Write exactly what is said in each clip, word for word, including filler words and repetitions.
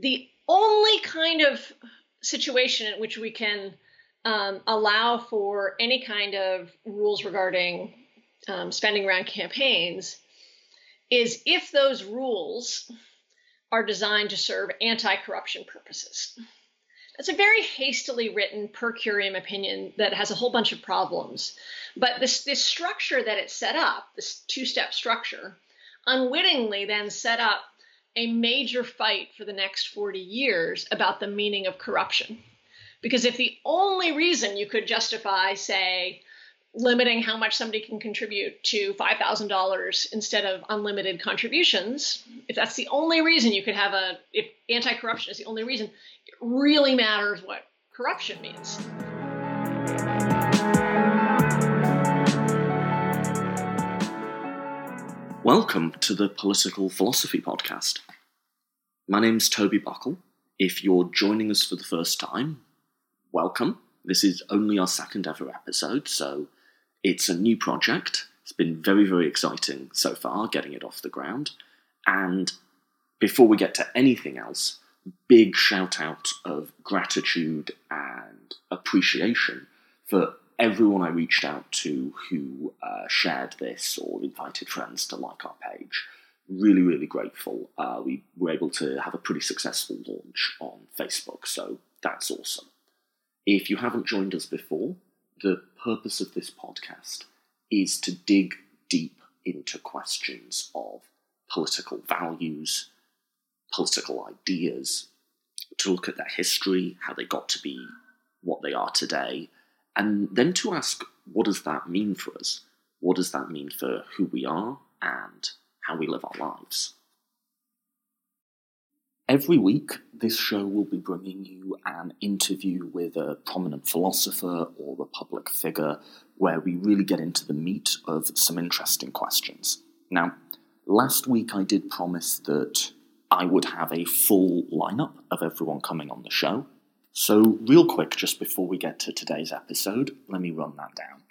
the only kind of situation in which we can um, allow for any kind of rules regarding um, spending around campaigns is if those rules are designed to serve anti-corruption purposes. That's a very hastily written per curiam opinion that has a whole bunch of problems. But this, this structure that it set up, this two-step structure, unwittingly then set up a major fight for the next forty years about the meaning of corruption. Because if the only reason you could justify, say, limiting how much somebody can contribute to five thousand dollars instead of unlimited contributions, if that's the only reason you could have a, if anti-corruption is the only reason, it really matters what corruption means. Welcome to the Political Philosophy Podcast. My name's Toby Buckle. If you're joining us for the first time, welcome. This is only our second ever episode, so it's a new project. It's been very, very exciting so far, getting it off the ground. And before we get to anything else, big shout out of gratitude and appreciation for everyone I reached out to who uh, shared this or invited friends to like our page. Really, really grateful. Uh, we were able to have a pretty successful launch on Facebook, so that's awesome. If you haven't joined us before, the purpose of this podcast is to dig deep into questions of political values, political ideas, to look at their history, how they got to be what they are today, and then to ask, what does that mean for us? What does that mean for who we are and how we live our lives? Every week, this show will be bringing you an interview with a prominent philosopher or a public figure where we really get into the meat of some interesting questions. Now, last week I did promise that I would have a full lineup of everyone coming on the show. So real quick, just before we get to today's episode, let me run that down.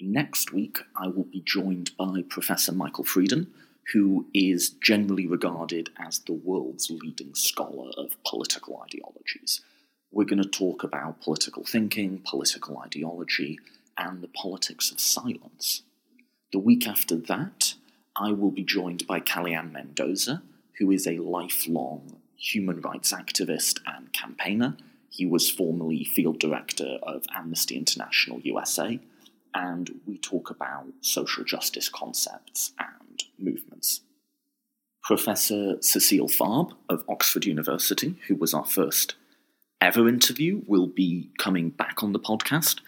Next week, I will be joined by Professor Michael Freeden, who is generally regarded as the world's leading scholar of political ideologies. We're going to talk about political thinking, political ideology, and the politics of silence. The week after that, I will be joined by Callie-Anne Mendoza, who is a lifelong human rights activist and campaigner. He was formerly field director of Amnesty International U S A, and we talk about social justice concepts and movements. Professor Cecile Farb of Oxford University, who was our first ever interview, will be coming back on the podcast,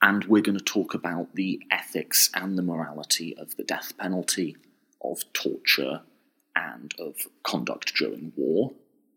and we're going to talk about the ethics and the morality of the death penalty, of torture, and of conduct during war.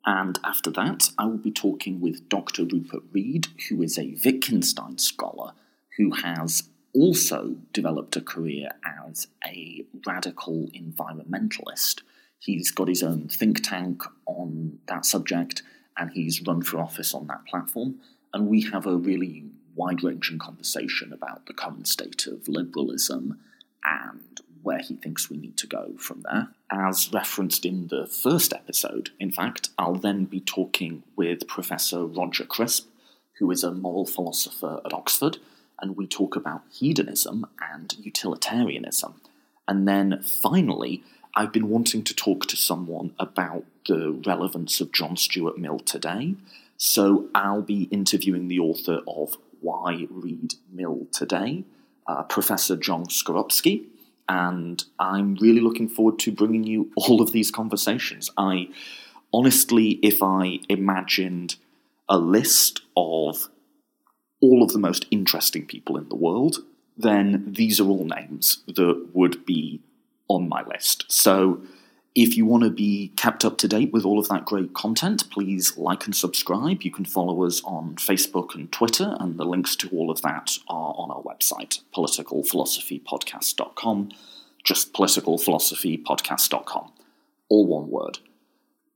And after that, I will be talking with Doctor Rupert Reed, who is a Wittgenstein scholar who has also developed a career as a radical environmentalist. He's got his own think tank on that subject, and he's run for office on that platform. And we have a really wide-ranging conversation about the current state of liberalism and where he thinks we need to go from there. As referenced in the first episode, in fact, I'll then be talking with Professor Roger Crisp, who is a moral philosopher at Oxford, and we talk about hedonism and utilitarianism. And then finally, I've been wanting to talk to someone about the relevance of John Stuart Mill today, so I'll be interviewing the author of Why Read Mill Today, uh, Professor John Skorupski. And I'm really looking forward to bringing you all of these conversations. I honestly, if I imagined a list of all of the most interesting people in the world, then these are all names that would be on my list. So if you want to be kept up to date with all of that great content, please like and subscribe. You can follow us on Facebook and Twitter, and the links to all of that are on our website, political philosophy podcast dot com. Just political philosophy podcast dot com. All one word.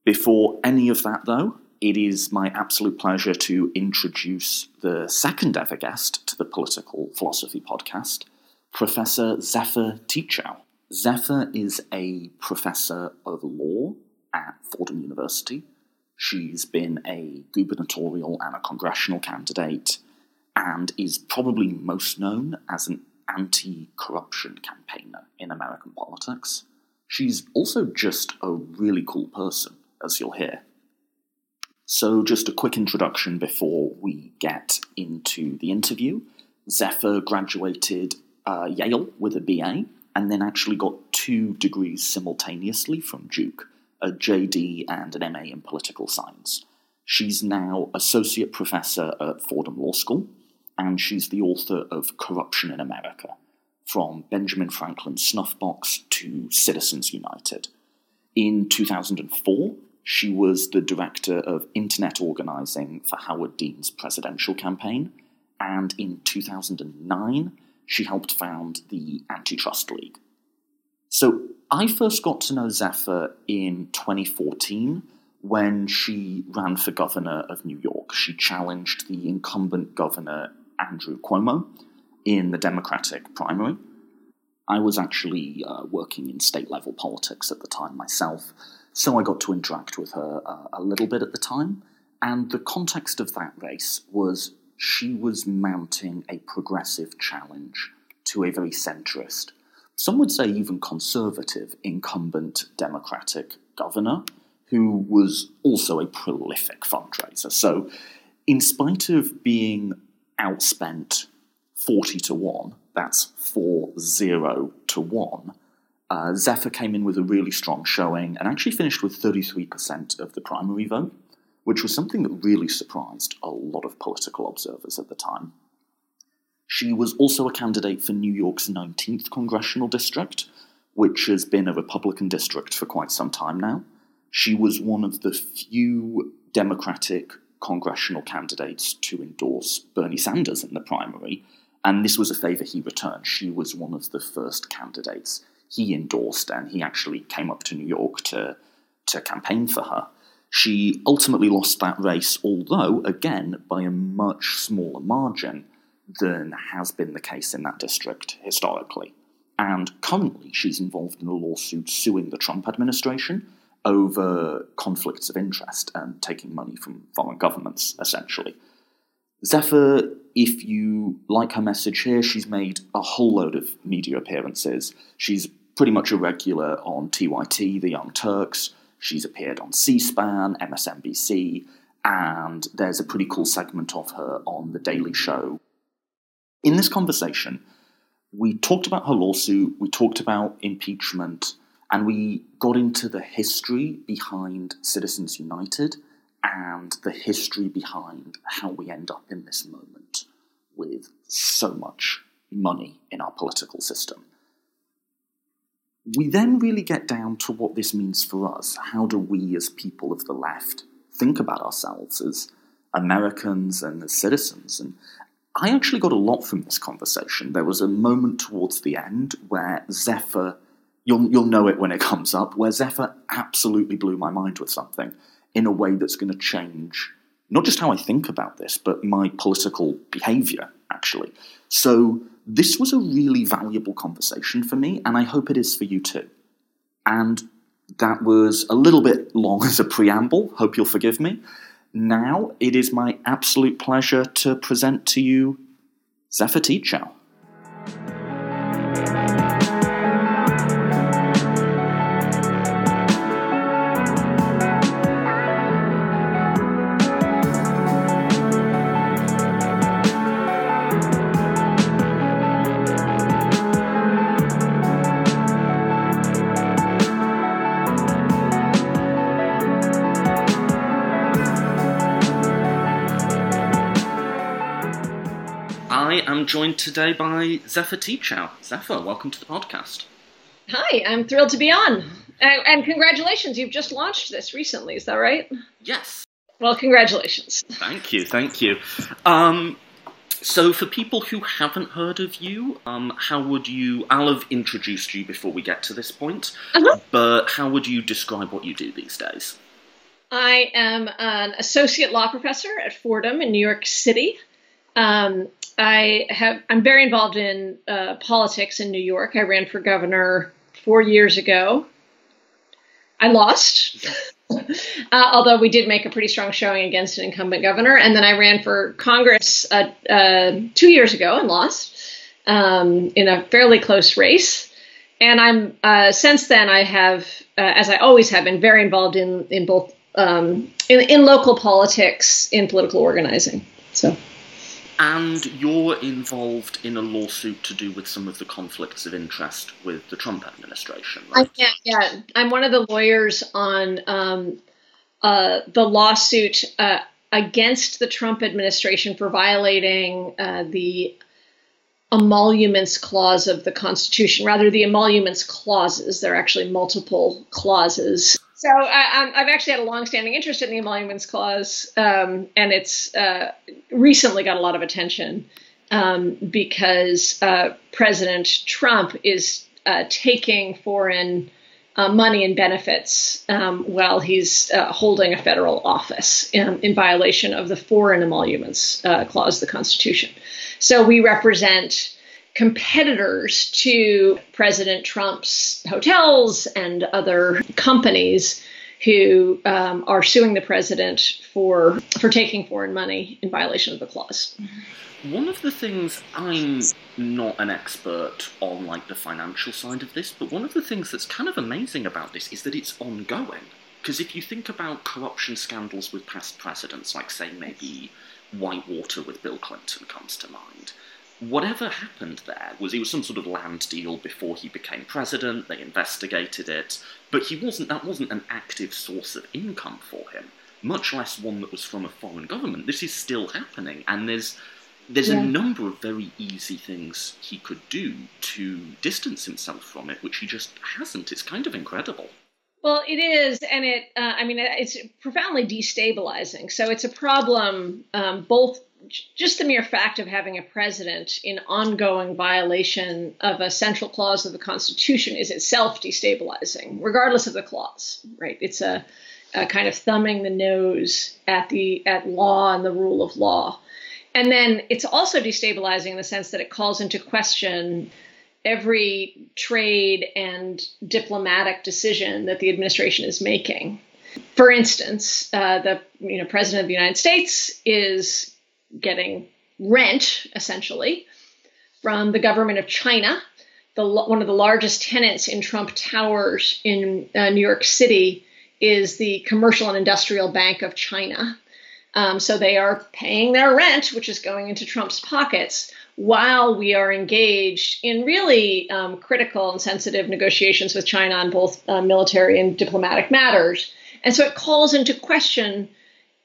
Before any of that, though, it is my absolute pleasure to introduce the second ever guest to the Political Philosophy Podcast, Professor Zephyr Teachout. Zephyr is a professor of law at Fordham University. She's been a gubernatorial and a congressional candidate and is probably most known as an anti-corruption campaigner in American politics. She's also just a really cool person, as you'll hear. So just a quick introduction before we get into the interview. Zephyr graduated uh, Yale with a B A and then actually got two degrees simultaneously from Duke, a J D and an M A in political science. She's now associate professor at Fordham Law School, and she's the author of Corruption in America, From Benjamin Franklin's Snuffbox to Citizens United. In two thousand four, she was the director of internet organizing for Howard Dean's presidential campaign, and in two thousand nine, she helped found the Antitrust League. So I first got to know Zephyr in twenty fourteen when she ran for governor of New York. She challenged the incumbent governor, Andrew Cuomo, in the Democratic primary. I was actually uh, working in state-level politics at the time myself, so I got to interact with her uh, a little bit at the time, and the context of that race was she was mounting a progressive challenge to a very centrist, some would say even conservative, incumbent Democratic governor, who was also a prolific fundraiser. So, in spite of being outspent forty to one, that's four zero to one, uh, Zephyr came in with a really strong showing and actually finished with thirty-three percent of the primary vote, which was something that really surprised a lot of political observers at the time. She was also a candidate for New York's nineteenth congressional district, which has been a Republican district for quite some time now. She was one of the few Democratic congressional candidates to endorse Bernie Sanders in the primary, and this was a favour he returned. She was one of the first candidates he endorsed, and he actually came up to New York to, to campaign for her. She ultimately lost that race, although, again, by a much smaller margin than has been the case in that district historically. And currently, she's involved in a lawsuit suing the Trump administration over conflicts of interest and taking money from foreign governments, essentially. Zephyr, if you like her message here, she's made a whole load of media appearances. She's pretty much a regular on T Y T, The Young Turks. She's appeared on C-SPAN, M S N B C, and there's a pretty cool segment of her on The Daily Show. In this conversation, we talked about her lawsuit, we talked about impeachment, and we got into the history behind Citizens United and the history behind how we end up in this moment with so much money in our political system. We then really get down to what this means for us. How do we as people of the left think about ourselves as Americans and as citizens? And I actually got a lot from this conversation. There was a moment towards the end where Zephyr You'll you'll know it when it comes up, where Zephyr absolutely blew my mind with something in a way that's going to change not just how I think about this, but my political behaviour, actually. So this was a really valuable conversation for me, and I hope it is for you too. And that was a little bit long as a preamble. Hope you'll forgive me. Now it is my absolute pleasure to present to you Zephyr Teachout. I'm joined today by Zephyr Teachout. Zephyr, welcome to the podcast. Hi, I'm thrilled to be on. And, and congratulations, you've just launched this recently, is that right? Yes. Well, congratulations. Thank you, thank you. Um, so for people who haven't heard of you, um, how would you... I'll have introduced you before we get to this point, uh-huh. but how would you describe what you do these days? I am an associate law professor at Fordham in New York City. Um, I have, I'm very involved in uh, politics in New York. I ran for governor four years ago. I lost. Uh, although we did make a pretty strong showing against an incumbent governor. And then I ran for Congress uh, uh, two years ago and lost um, in a fairly close race. And I'm uh, since then I have, uh, as I always have been, very involved in, in both um, in, in local politics, in political organizing. So. And you're involved in a lawsuit to do with some of the conflicts of interest with the Trump administration, right? I am, yeah. I'm one of the lawyers on um, uh, the lawsuit uh, against the Trump administration for violating uh, the Emoluments Clause of the Constitution, rather the Emoluments Clauses. There are actually multiple clauses. So I, I've actually had a long-standing interest in the Emoluments Clause, um, and it's uh, recently got a lot of attention um, because uh, President Trump is uh, taking foreign uh, money and benefits um, while he's uh, holding a federal office in, in violation of the Foreign Emoluments uh, Clause of the Constitution. So we represent competitors to President Trump's hotels and other companies who um, are suing the president for for taking foreign money in violation of the clause. One of the things, I'm not an expert on like the financial side of this, but one of the things that's kind of amazing about this is that it's ongoing. Because if you think about corruption scandals with past presidents, like say maybe Whitewater with Bill Clinton comes to mind, whatever happened there was it was some sort of land deal before he became president. They investigated it, but he wasn't. That wasn't an active source of income for him, much less one that was from a foreign government. This is still happening, and there's there's yeah. a number of very easy things he could do to distance himself from it, which he just hasn't. It's kind of incredible. Well, it is, and it. Uh, I mean, it's profoundly destabilizing. So it's a problem um, both. Just the mere fact of having a president in ongoing violation of a central clause of the Constitution is itself destabilizing, regardless of the clause, right? It's a, a kind of thumbing the nose at the at law and the rule of law. And then it's also destabilizing in the sense that it calls into question every trade and diplomatic decision that the administration is making. For instance, uh, the you know president of the United States is getting rent, essentially, from the government of China, the, one of the largest tenants in Trump Towers in uh, New York City is the Commercial and Industrial Bank of China. Um, so they are paying their rent, which is going into Trump's pockets, while we are engaged in really um, critical and sensitive negotiations with China on both uh, military and diplomatic matters. And so it calls into question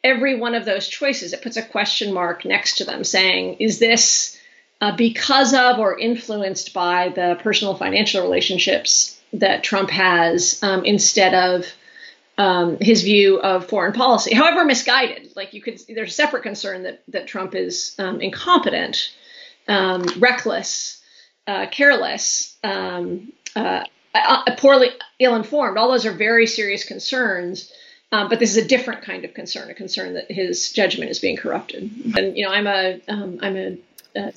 every one of those choices. It puts a question mark next to them saying, is this uh, because of or influenced by the personal financial relationships that Trump has um, instead of um, his view of foreign policy, however misguided? Like you could, there's a separate concern that, that Trump is um, incompetent, um, reckless, uh, careless, um, uh, poorly ill-informed. All those are very serious concerns. Um, but this is a different kind of concern, a concern that his judgment is being corrupted. And, you know, I'm a um, I'm a, a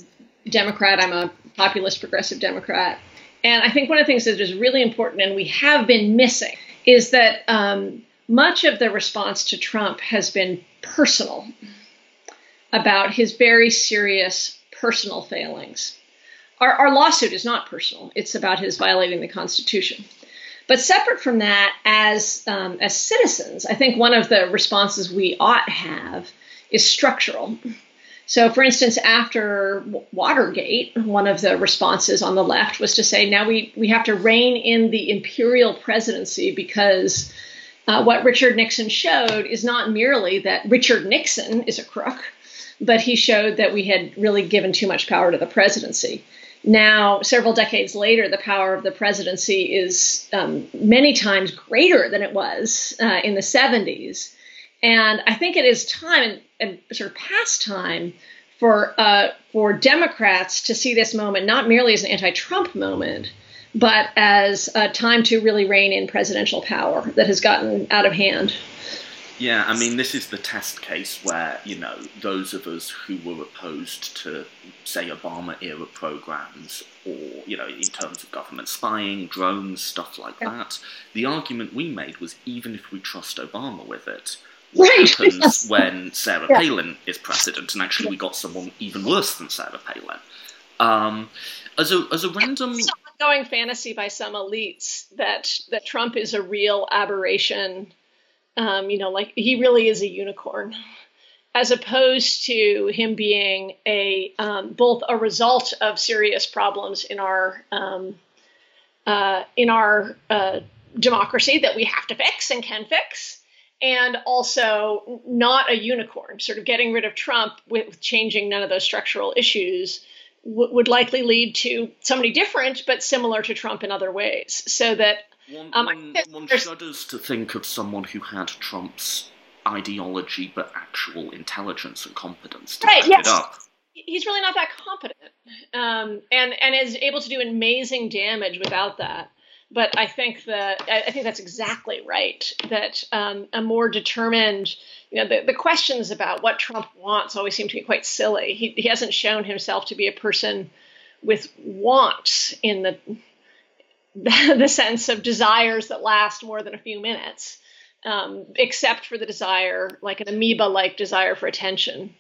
Democrat. I'm a populist progressive Democrat. And I think one of the things that is really important and we have been missing is that um, much of the response to Trump has been personal about his very serious personal failings. Our, our lawsuit is not personal. It's about his violating the Constitution. But separate from that, as um, as citizens, I think one of the responses we ought have is structural. So, for instance, after Watergate, one of the responses on the left was to say, now we, we have to rein in the imperial presidency because uh, what Richard Nixon showed is not merely that Richard Nixon is a crook, but he showed that we had really given too much power to the presidency. Now, several decades later, the power of the presidency is um, many times greater than it was uh, in the seventies. And I think it is time and sort of past time for uh, for Democrats to see this moment not merely as an anti-Trump moment, but as a time to really rein in presidential power that has gotten out of hand. Yeah, I mean, this is the test case where, you know, those of us who were opposed to, say, Obama-era programs or, you know, in terms of government spying, drones, stuff like that, the argument we made was even if we trust Obama with it, what right. happens yes. when Sarah yeah. Palin is president? And actually we got someone even worse than Sarah Palin. Um, as a as a random... It's an ongoing fantasy by some elites that, that Trump is a real aberration. Um, you know, like he really is a unicorn, as opposed to him being a um, both a result of serious problems in our um, uh, in our uh, democracy that we have to fix and can fix, and also not a unicorn. Sort of getting rid of Trump with changing none of those structural issues w- would likely lead to somebody different, but similar to Trump in other ways. So that. One, um, one, one shudders to think of someone who had Trump's ideology, but actual intelligence and competence to right, back yes. it up. He's really not that competent, um, and and is able to do amazing damage without that. But I think that I think that's exactly right. That um, a more determined, you know, the, the questions about what Trump wants always seem to be quite silly. He he hasn't shown himself to be a person with wants in the. The sense of desires that last more than a few minutes, um, except for the desire, like an amoeba-like desire for attention.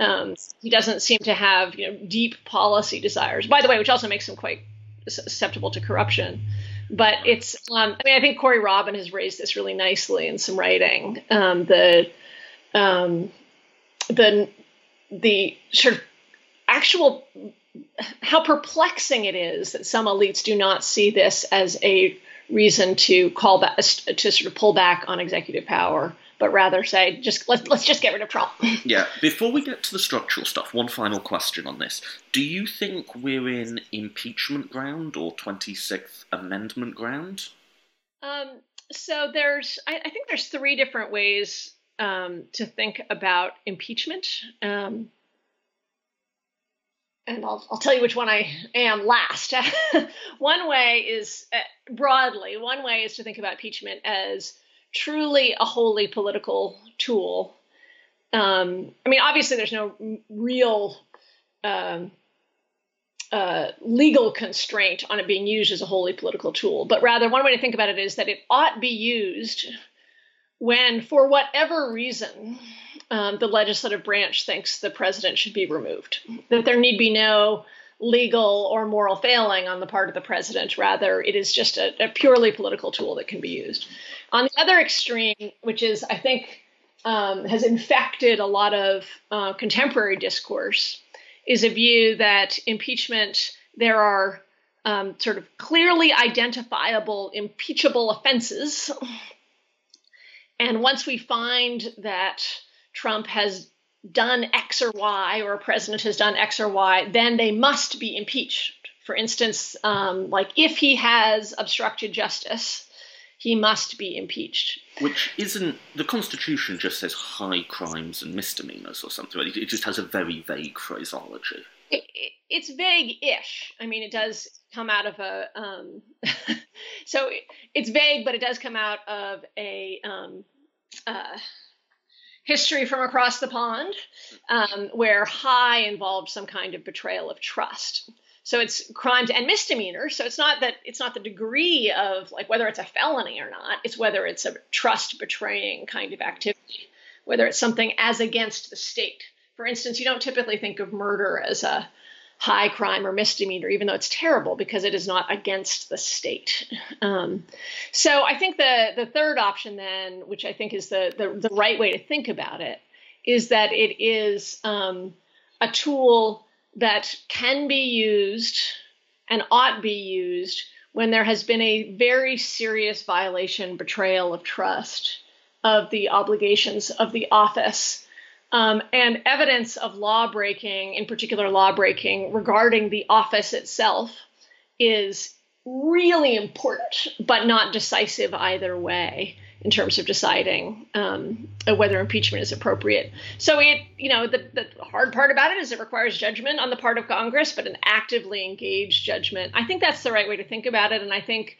Um, he doesn't seem to have, you know, deep policy desires, by the way, which also makes him quite susceptible to corruption. But it's, um, I mean, I think Corey Robin has raised this really nicely in some writing. Um, the, um, the, the sort of actual. How perplexing it is that some elites do not see this as a reason to call back, to sort of pull back on executive power, but rather say, just let's let's just get rid of Trump. Yeah. Before we get to the structural stuff, one final question on this: do you think we're in impeachment ground or twenty-sixth Amendment ground? Um, so there's, I, I think there's three different ways um, to think about impeachment. Um, And I'll, I'll tell you which one I am last. One way is, uh, broadly, one way is to think about impeachment as truly a wholly political tool. Um, I mean, obviously, there's no real um, uh, legal constraint on it being used as a wholly political tool. But rather, one way to think about it is that it ought be used when, for whatever reason, um, the legislative branch thinks the president should be removed, that there need be no legal or moral failing on the part of the president. Rather, it is just a, a purely political tool that can be used. On the other extreme, which is, I think, um, has infected a lot of uh, contemporary discourse, is a view that impeachment, there are um, sort of clearly identifiable, impeachable offenses. And once we find that Trump has done X or Y, or a president has done X or Y, then they must be impeached. For instance, um, like if he has obstructed justice, he must be impeached. Which isn't, the Constitution just says high crimes and misdemeanors or something. It just has a very vague phraseology. It, it, it's vague-ish. I mean, it does come out of a, um, so it, it's vague, but it does come out of a um, uh, history from across the pond, um, where high involved some kind of betrayal of trust. So it's crimes and misdemeanors. So it's not that it's not the degree of like whether it's a felony or not. It's whether it's a trust betraying kind of activity, whether it's something as against the state. For instance, you don't typically think of murder as a high crime or misdemeanor, even though it's terrible because it is not against the state. Um, so I think the the third option then, which I think is the the, the right way to think about it, is that it is um, a tool that can be used and ought be used when there has been a very serious violation, betrayal of trust, of the obligations of the office. Um, and evidence of law breaking, in particular law breaking regarding the office itself, is really important, but not decisive either way in terms of deciding um, whether impeachment is appropriate. So it, you know, the, the hard part about it is it requires judgment on the part of Congress, but an actively engaged judgment. I think that's the right way to think about it, and I think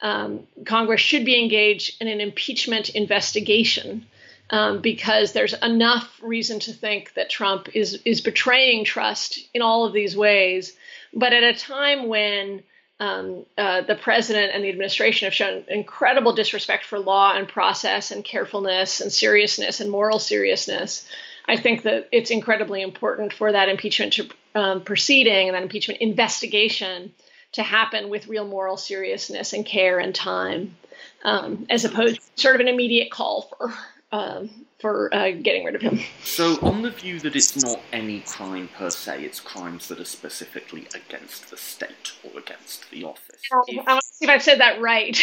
um, Congress should be engaged in an impeachment investigation. um, because there's enough reason to think that Trump is is betraying trust in all of these ways. But at a time when um, uh, the president and the administration have shown incredible disrespect for law and process and carefulness and seriousness and moral seriousness, I think that it's incredibly important for that impeachment to, um, proceeding and that impeachment investigation to happen with real moral seriousness and care and time, um, as opposed to sort of an immediate call for um, for uh, getting rid of him. So on the view that it's not any crime per se, it's crimes that are specifically against the state or against the office. Um, if, I want to see if I've said that right.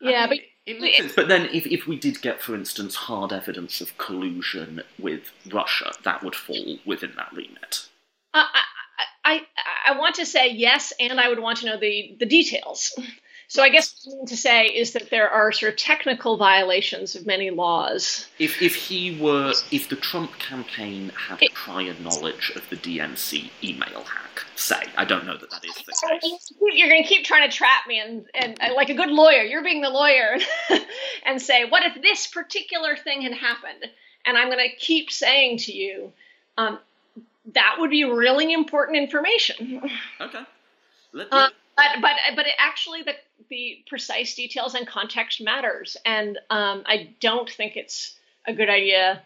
yeah, I mean, but... It makes sense. But then if, if we did get, for instance, hard evidence of collusion with Russia, that would fall within that remit. Uh, I, I I want to say yes, and I would want to know the, the details. So I guess what I mean to say is that there are sort of technical violations of many laws. If if he were, if the Trump campaign had it, prior knowledge of the D N C email hack, say, I don't know that that is the case. You're going to keep trying to trap me, and, and, and like a good lawyer, you're being the lawyer, and say, what if this particular thing had happened? And I'm going to keep saying to you, um, that would be really important information. Okay. Let me... Um, But but but it actually the the precise details and context matters, and um, I don't think it's a good idea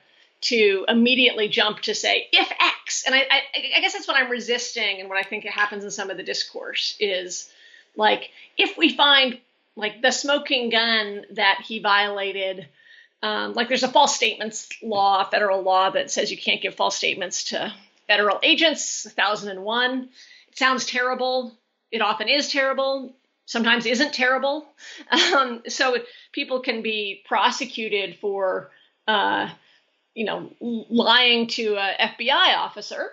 to immediately jump to say if X. And I, I I guess that's what I'm resisting, and what I think it happens in some of the discourse is like if we find like the smoking gun that he violated, um, like there's a false statements law, federal law that says you can't give false statements to federal agents, one thousand one. It sounds terrible. It often is terrible, sometimes isn't terrible. Um, so people can be prosecuted for, uh, you know, lying to an F B I officer.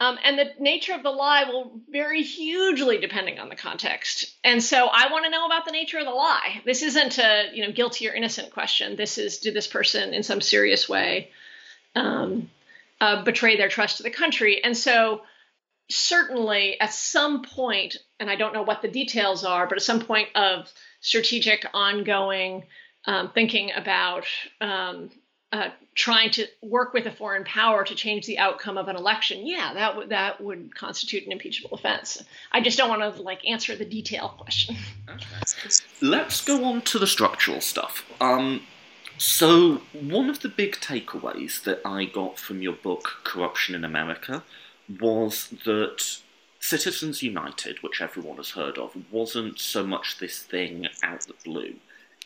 Um, and the nature of the lie will vary hugely depending on the context. And so I want to know about the nature of the lie. This isn't a, you know, guilty or innocent question. This is, did this person in some serious way um, uh, betray their trust to the country? And so certainly at some point, and I don't know what the details are, but at some point of strategic ongoing um, thinking about um, uh, trying to work with a foreign power to change the outcome of an election, yeah, that would that would constitute an impeachable offense. I just don't want to like answer the detail question. Okay. Let's go on to the structural stuff. Um, so one of the big takeaways that I got from your book, Corruption in America, was that Citizens United, which everyone has heard of, wasn't so much this thing out the blue.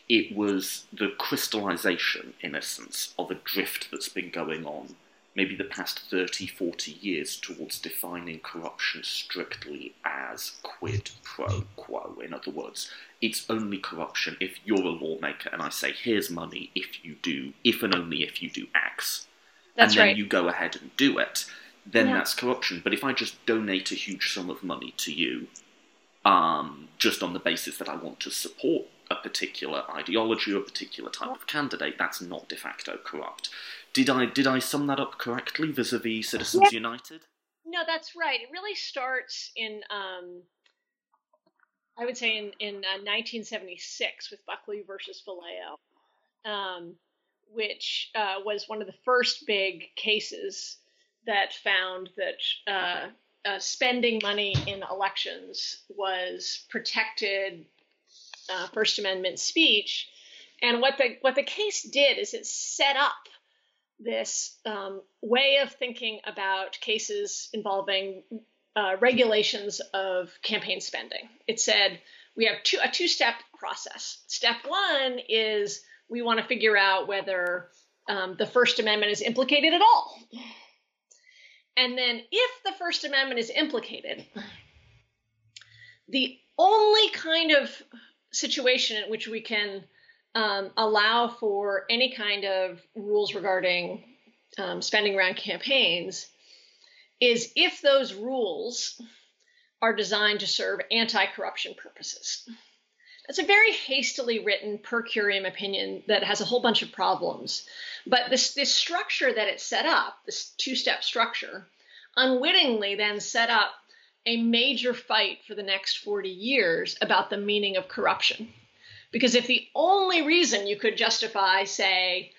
It was the crystallization, in essence, of a drift that's been going on maybe the past thirty, forty years towards defining corruption strictly as quid pro quo. In other words, it's only corruption if you're a lawmaker and I say, here's money if you do, if and only if you do X. That's right. And then you go ahead and do it. Then yeah. That's corruption. But if I just donate a huge sum of money to you, um, just on the basis that I want to support a particular ideology or a particular type yeah. of candidate, that's not de facto corrupt. Did I did I sum that up correctly vis-a-vis Citizens yeah. United? No, that's right. It really starts in, um, I would say, in, in uh, nineteen seventy-six with Buckley versus Vallejo, um, which uh, was one of the first big cases that found that uh, uh, spending money in elections was protected uh, First Amendment speech. And what the what the case did is it set up this um, way of thinking about cases involving uh, regulations of campaign spending. It said, we have two, a two-step process. Step one is we want to figure out whether um, the First Amendment is implicated at all. And then if the First Amendment is implicated, the only kind of situation in which we can um, allow for any kind of rules regarding um, spending around campaigns is if those rules are designed to serve anti-corruption purposes. That's a very hastily written per curiam opinion that has a whole bunch of problems. But this, this structure that it set up, this two-step structure, unwittingly then set up a major fight for the next forty years about the meaning of corruption. Because if the only reason you could justify, say,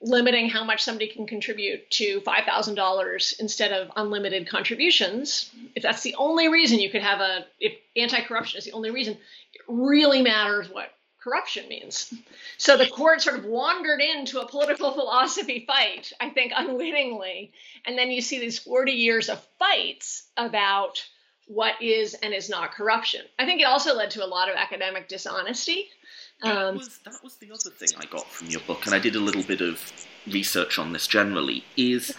limiting how much somebody can contribute to five thousand dollars instead of unlimited contributions, if that's the only reason you could have a, if anti-corruption is the only reason, it really matters what corruption means. So the court sort of wandered into a political philosophy fight, I think, unwittingly. And then you see these forty years of fights about what is and is not corruption. I think it also led to a lot of academic dishonesty. Um, that, was, that was the other thing I got from your book, and I did a little bit of research on this generally, is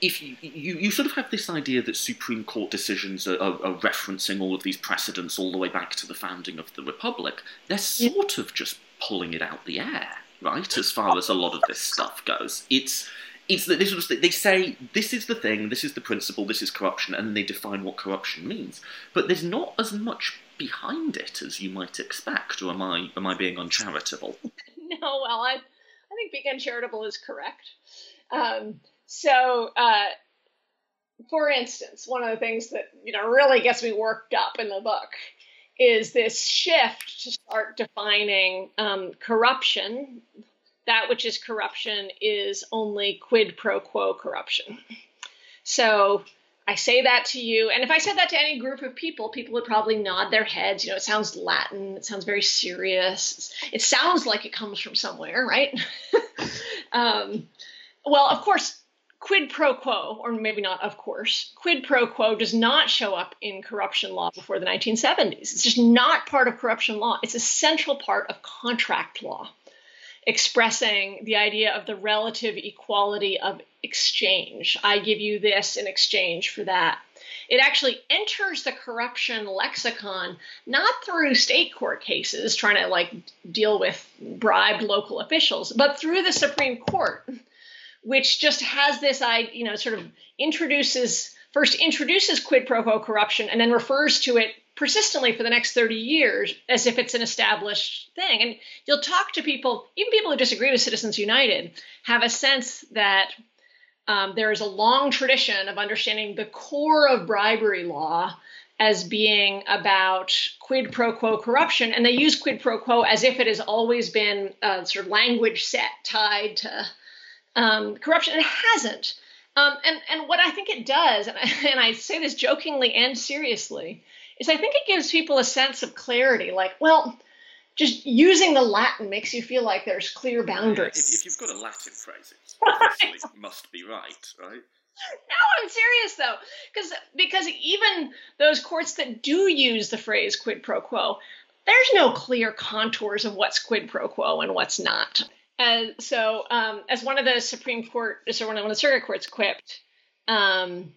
if you, you, you sort of have this idea that Supreme Court decisions are, are, are referencing all of these precedents all the way back to the founding of the Republic. They're sort of just pulling it out the air, right, as far as a lot of this stuff goes. It's... It's that this was they say this is the thing, this is the principle, this is corruption, and they define what corruption means. But there's not as much behind it as you might expect. Or am I am I being uncharitable? No, well, I I think being uncharitable is correct. Um, so, uh, for instance, one of the things that you know really gets me worked up in the book is this shift to start defining um, corruption. That which is corruption is only quid pro quo corruption. So I say that to you, and if I said that to any group of people, people would probably nod their heads. You know, it sounds Latin. It sounds very serious. It sounds like it comes from somewhere, right? um, well, of course, quid pro quo, or maybe not of course, quid pro quo does not show up in corruption law before the nineteen seventies. It's just not part of corruption law. It's a central part of contract law, expressing the idea of the relative equality of exchange. I give you this in exchange for that. It actually enters the corruption lexicon, not through state court cases trying to like deal with bribed local officials, but through the Supreme Court, which just has this, you know, sort of introduces, first introduces quid pro quo corruption and then refers to it persistently for the next thirty years as if it's an established thing. And you'll talk to people, even people who disagree with Citizens United, have a sense that um, there is a long tradition of understanding the core of bribery law as being about quid pro quo corruption. And they use quid pro quo as if it has always been a sort of language set tied to um, corruption. It hasn't. Um, and, and what I think it does, and I, and I say this jokingly and seriously, is I think it gives people a sense of clarity. Like, well, just using the Latin makes you feel like there's clear boundaries. If, if you've got a Latin phrase, it's obviously must be right, right? No, I'm serious, though, because because even those courts that do use the phrase quid pro quo, there's no clear contours of what's quid pro quo and what's not. And so um, as one of the Supreme Court, so one of the circuit courts quipped, um,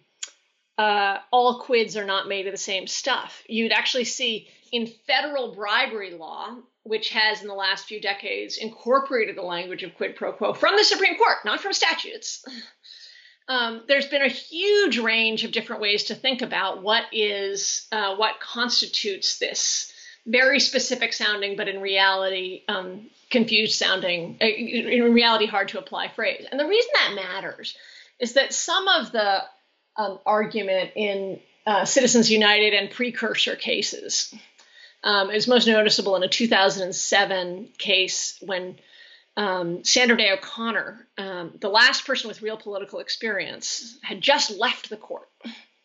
Uh, all quids are not made of the same stuff. You'd actually see in federal bribery law, which has in the last few decades incorporated the language of quid pro quo from the Supreme Court, not from statutes. Um, there's been a huge range of different ways to think about what is, uh, what constitutes this very specific sounding, but in reality, um, confused sounding, in reality, hard to apply phrase. And the reason that matters is that some of the Um, argument in uh, Citizens United and precursor cases. Um, it was most noticeable in a two thousand seven case when um, Sandra Day O'Connor, um, the last person with real political experience, had just left the court.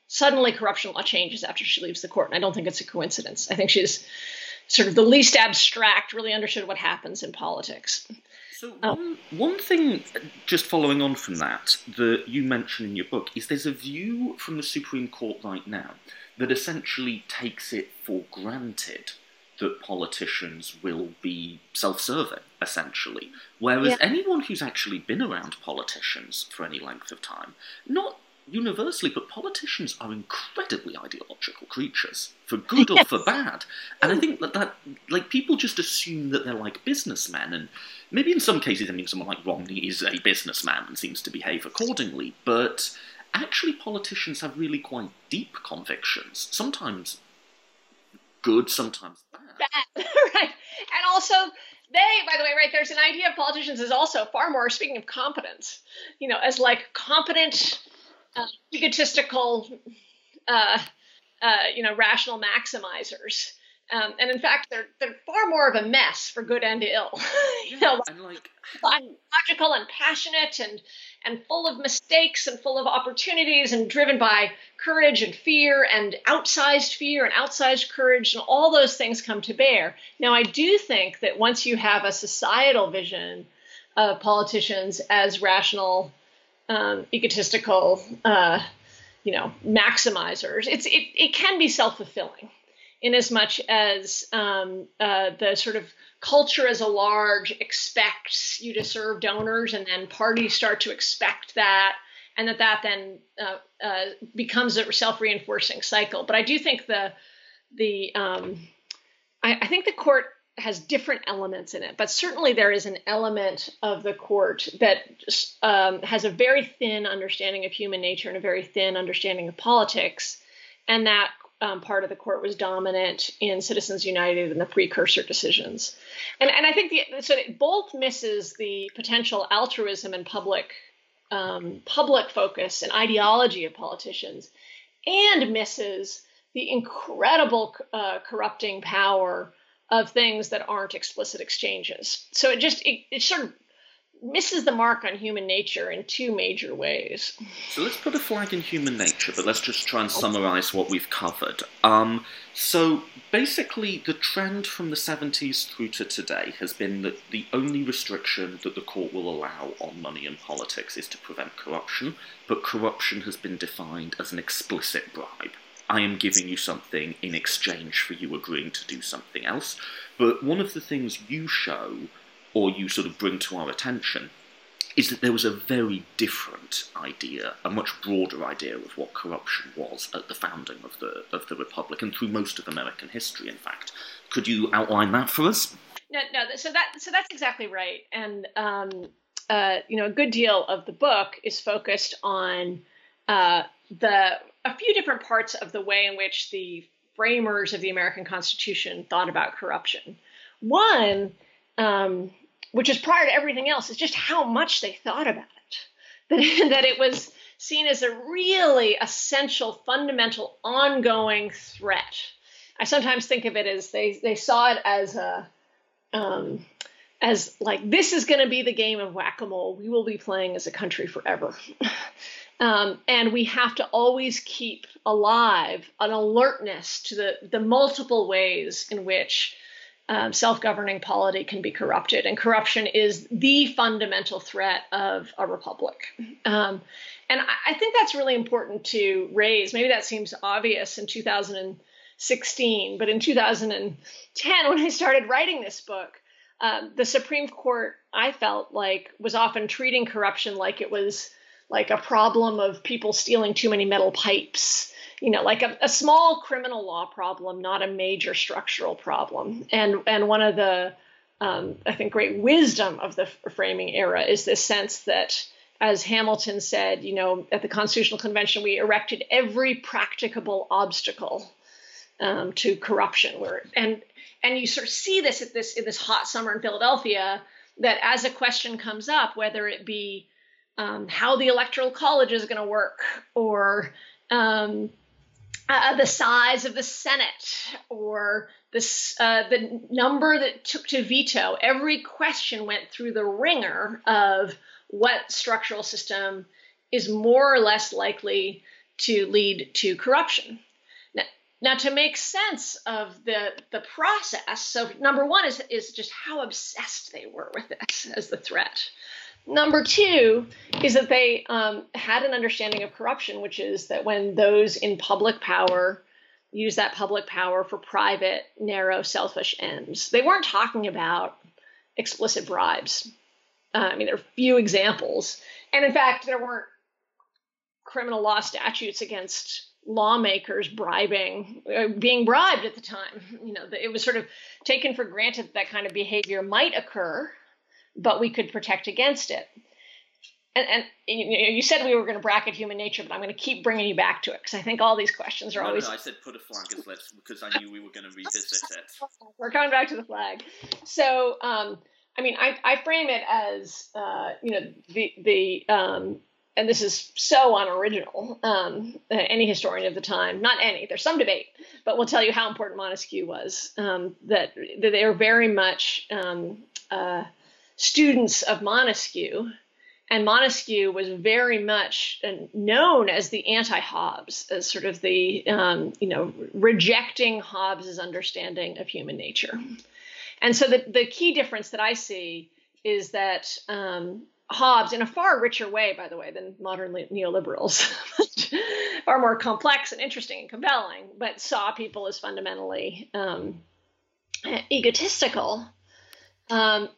Suddenly corruption law changes after she leaves the court, and I don't think it's a coincidence. I think she's sort of the least abstract, really understood what happens in politics. So one, one thing, just following on from that, that you mention in your book is there's a view from the Supreme Court right now that essentially takes it for granted that politicians will be self-serving, essentially. Whereas yeah. anyone who's actually been around politicians for any length of time, not universally, but politicians are incredibly ideological creatures, for good yes. or for bad. And I think that, that, like, people just assume that they're like businessmen, and maybe in some cases, I mean, someone like Romney is a businessman and seems to behave accordingly, but actually politicians have really quite deep convictions, sometimes good, sometimes bad. Bad, right. And also, they, by the way, right, there's an idea of politicians is also far more, speaking of competence, you know, as like competent... Uh, egotistical, uh, uh, you know, rational maximizers, Um, and in fact, they're they're far more of a mess for good and ill. you yeah, know, and like logical and passionate and and full of mistakes and full of opportunities and driven by courage and fear and outsized fear and outsized courage, and all those things come to bear. Now, I do think that once you have a societal vision of politicians as rational, um, egotistical, uh, you know, maximizers, it's it it can be self-fulfilling, in as much as um, uh, the sort of culture as a large expects you to serve donors, and then parties start to expect that, and that that then uh, uh, becomes a self-reinforcing cycle. But I do think the, the um, I, I think the court has different elements in it, but certainly there is an element of the court that um, has a very thin understanding of human nature and a very thin understanding of politics, and that Um, part of the court was dominant in Citizens United and the precursor decisions. And, and I think the, so it both misses the potential altruism and public, um, public focus and ideology of politicians, and misses the incredible uh, corrupting power of things that aren't explicit exchanges. So it just, it, it sort of misses the mark on human nature in two major ways. So let's put a flag in human nature, but let's just try and summarize what we've covered. Um, so basically, the trend from the seventies through to today has been that the only restriction that the court will allow on money and politics is to prevent corruption, but corruption has been defined as an explicit bribe. I am giving you something in exchange for you agreeing to do something else. But one of the things you show, or you sort of bring to our attention, is that there was a very different idea, a much broader idea of what corruption was at the founding of the of the Republic, and through most of American history, in fact. Could you outline that for us? No, no. So that so that's exactly right. And um, uh, you know, a good deal of the book is focused on uh, the a few different parts of the way in which the framers of the American Constitution thought about corruption. One, um, which is prior to everything else, is just how much they thought about it. That, that it was seen as a really essential, fundamental, ongoing threat. I sometimes think of it as they, they saw it as a, um, as like, this is going to be the game of whack-a-mole we will be playing as a country forever. um, and we have to always keep alive an alertness to the, the multiple ways in which Um, self-governing polity can be corrupted, and corruption is the fundamental threat of a republic. Um, and I, I think that's really important to raise. Maybe that seems obvious in two thousand sixteen, but in two thousand ten, when I started writing this book, um, the Supreme Court, I felt like, was often treating corruption like it was like a problem of people stealing too many metal pipes, you know, like a, a small criminal law problem, not a major structural problem. And and one of the, um, I think, great wisdom of the framing era is this sense that, as Hamilton said, you know, at the Constitutional Convention, we erected every practicable obstacle um, to corruption. Where and and you sort of see this at this in this hot summer in Philadelphia, that as a question comes up, whether it be um, how the Electoral College is going to work, or um, Uh, the size of the Senate, or this, uh, the number that took to veto, every question went through the ringer of what structural system is more or less likely to lead to corruption. Now, now to make sense of the, the process, so number one is, is just how obsessed they were with this as the threat. Number two is that they um, had an understanding of corruption, which is that when those in public power use that public power for private, narrow, selfish ends, they weren't talking about explicit bribes. Uh, I mean, there are few examples. And in fact, there weren't criminal law statutes against lawmakers bribing, uh, being bribed at the time. You know, it was sort of taken for granted that that kind of behavior might occur, but we could protect against it. And, and you said we were going to bracket human nature, but I'm going to keep bringing you back to it, because I think all these questions are no, always... No, I said put a flag as let's, because I knew we were going to revisit it. We're coming back to the flag. So, um, I mean, I, I frame it as, uh, you know, the, the um, and this is so unoriginal, um, any historian of the time, not any, there's some debate, but we'll tell you how important Montesquieu was, um, that, that they are very much um, uh, students of Montesquieu. And Montesquieu was very much known as the anti-Hobbes, as sort of the, um, you know, rejecting Hobbes's understanding of human nature. And so the, the key difference that I see is that um, Hobbes, in a far richer way, by the way, than modern neoliberals, far more complex and interesting and compelling, but saw people as fundamentally um, egotistical. Um,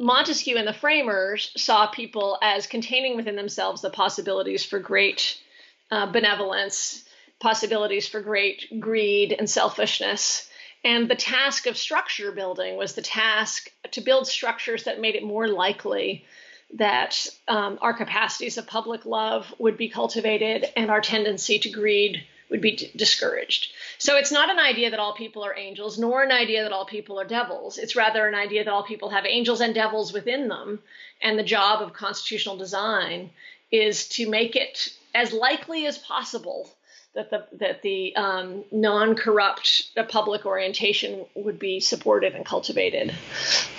Montesquieu and the framers saw people as containing within themselves the possibilities for great uh, benevolence, possibilities for great greed and selfishness. And the task of structure building was the task to build structures that made it more likely that um, our capacities of public love would be cultivated and our tendency to greed would be d- discouraged. So it's not an idea that all people are angels, nor an idea that all people are devils. It's rather an idea that all people have angels and devils within them. And the job of constitutional design is to make it as likely as possible that the, that the um, non-corrupt the public orientation would be supported and cultivated.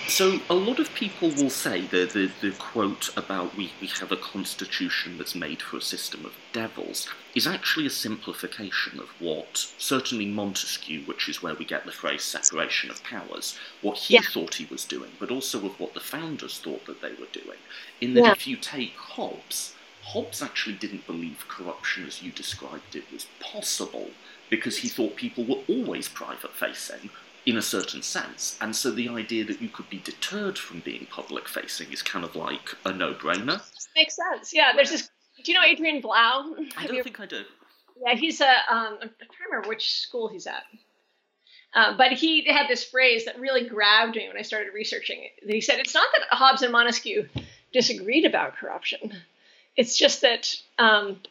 So a lot of people will say the, the, the quote about we, we have a constitution that's made for a system of devils is actually a simplification of what certainly Montesquieu, which is where we get the phrase separation of powers, what he yeah. thought he was doing, but also of what the founders thought that they were doing. In that yeah. if you take Hobbes, Hobbes actually didn't believe corruption as you described it was possible because he thought people were always private-facing in a certain sense. And so the idea that you could be deterred from being public-facing is kind of like a no-brainer. Makes sense. Yeah, there's this... Do you know Adrian Blau? I don't you... think I do. Yeah, he's a... Um, I'm trying to remember which school he's at. Uh, but he had this phrase that really grabbed me when I started researching it. He said, it's not that Hobbes and Montesquieu disagreed about corruption. It's just that um,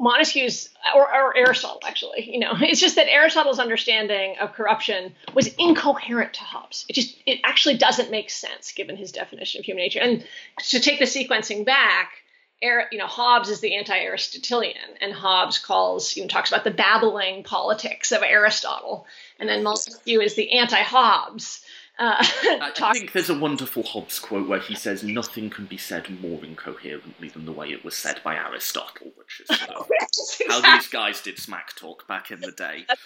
Montesquieu's, or, or Aristotle, actually, you know, it's just that Aristotle's understanding of corruption was incoherent to Hobbes. It just, it actually doesn't make sense given his definition of human nature. And to take the sequencing back, you know, Hobbes is the anti-Aristotelian, and Hobbes calls, you know, talks about the babbling politics of Aristotle, and then Montesquieu is the anti-Hobbes. Uh, I, I think there's a wonderful Hobbes quote where he says nothing can be said more incoherently than the way it was said by Aristotle, which is sort of exactly. how these guys did smack talk back in the day. But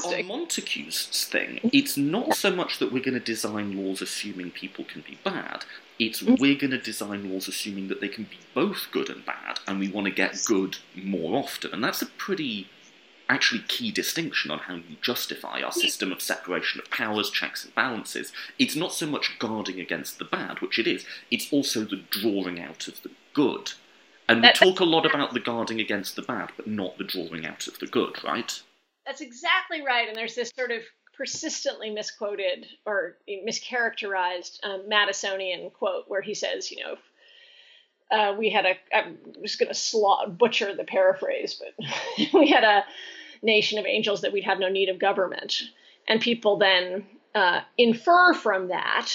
on Montesquieu's thing, it's not so much that we're going to design laws assuming people can be bad, it's mm-hmm. we're going to design laws assuming that they can be both good and bad, and we want to get good more often. And that's a pretty... actually key distinction on how you justify our system of separation of powers, checks and balances. It's not so much guarding against the bad, which it is, it's also the drawing out of the good. And we talk a lot about the guarding against the bad, but not the drawing out of the good, right? That's exactly right. And there's this sort of persistently misquoted or mischaracterized um, Madisonian quote where he says, you know, uh, we had a, I'm just going to slot butcher the paraphrase, but we had a nation of angels that we'd have no need of government. And people then uh, infer from that,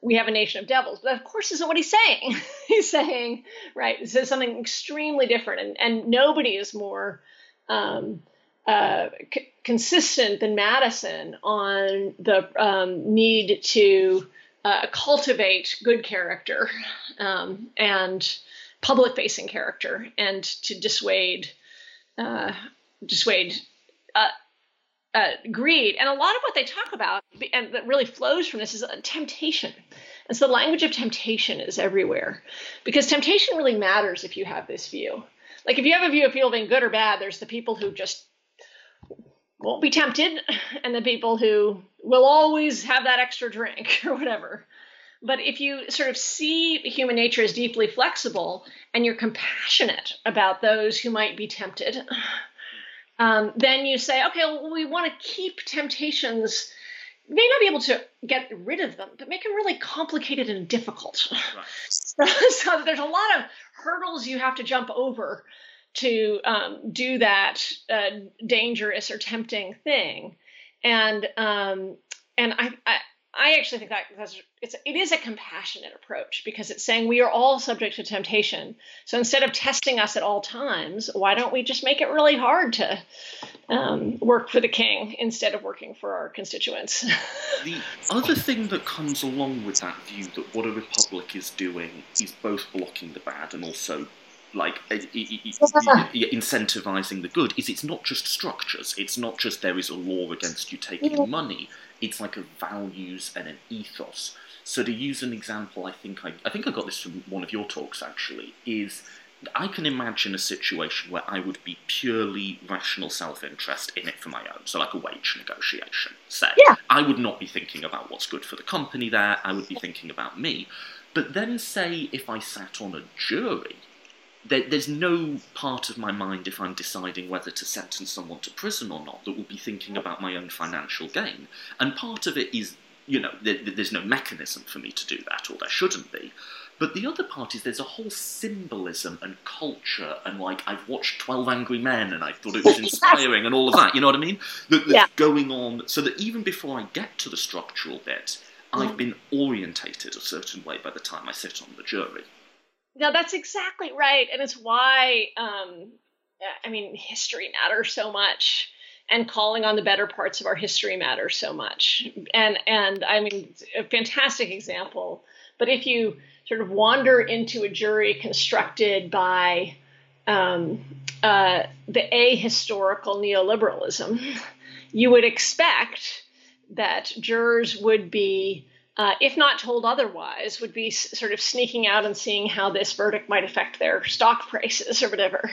we have a nation of devils. But of course, isn't what he's saying. He's saying, right, this is something extremely different. And, and nobody is more um, uh, c- consistent than Madison on the um, need to uh, cultivate good character um, and public-facing character and to dissuade uh dissuade uh, uh, greed. And a lot of what they talk about, and that really flows from this, is temptation. And so the language of temptation is everywhere, because temptation really matters if you have this view. Like if you have a view of people being good or bad, there's the people who just won't be tempted and the people who will always have that extra drink or whatever. But if you sort of see human nature as deeply flexible and you're compassionate about those who might be tempted, Um, then you say, okay, well, we want to keep temptations. We may not be able to get rid of them, but make them really complicated and difficult. Right. so, so there's a lot of hurdles you have to jump over to um, do that uh, dangerous or tempting thing. And um, and I, I I actually think that that's, it's, it is a compassionate approach, because it's saying we are all subject to temptation. So instead of testing us at all times, why don't we just make it really hard to um, work for the king instead of working for our constituents? The other thing that comes along with that view that what a republic is doing is both blocking the bad and also like it, it, it, incentivizing the good is it's not just structures. It's not just there is a law against you taking yeah. money. It's like a values and an ethos. So to use an example, I think I, I think I got this from one of your talks actually, is I can imagine a situation where I would be purely rational self-interest in it for my own. So like a wage negotiation, say. Yeah. I would not be thinking about what's good for the company there. I would be thinking about me. But then say if I sat on a jury, there, there's no part of my mind if I'm deciding whether to sentence someone to prison or not that will be thinking about my own financial gain. And part of it is, you know, there, there's no mechanism for me to do that, or there shouldn't be. But the other part is there's a whole symbolism and culture and, like, I've watched twelve Angry Men and I thought it was inspiring and all of that, you know what I mean? That, that's yeah. going on, so that even before I get to the structural bit, mm. I've been orientated a certain way by the time I sit on the jury. No, that's exactly right. And it's why, um, I mean, history matters so much. And calling on the better parts of our history matters so much. And, and I mean, a fantastic example. But if you sort of wander into a jury constructed by um, uh, the ahistorical neoliberalism, you would expect that jurors would be, uh, if not told otherwise, would be s- sort of sneaking out and seeing how this verdict might affect their stock prices or whatever.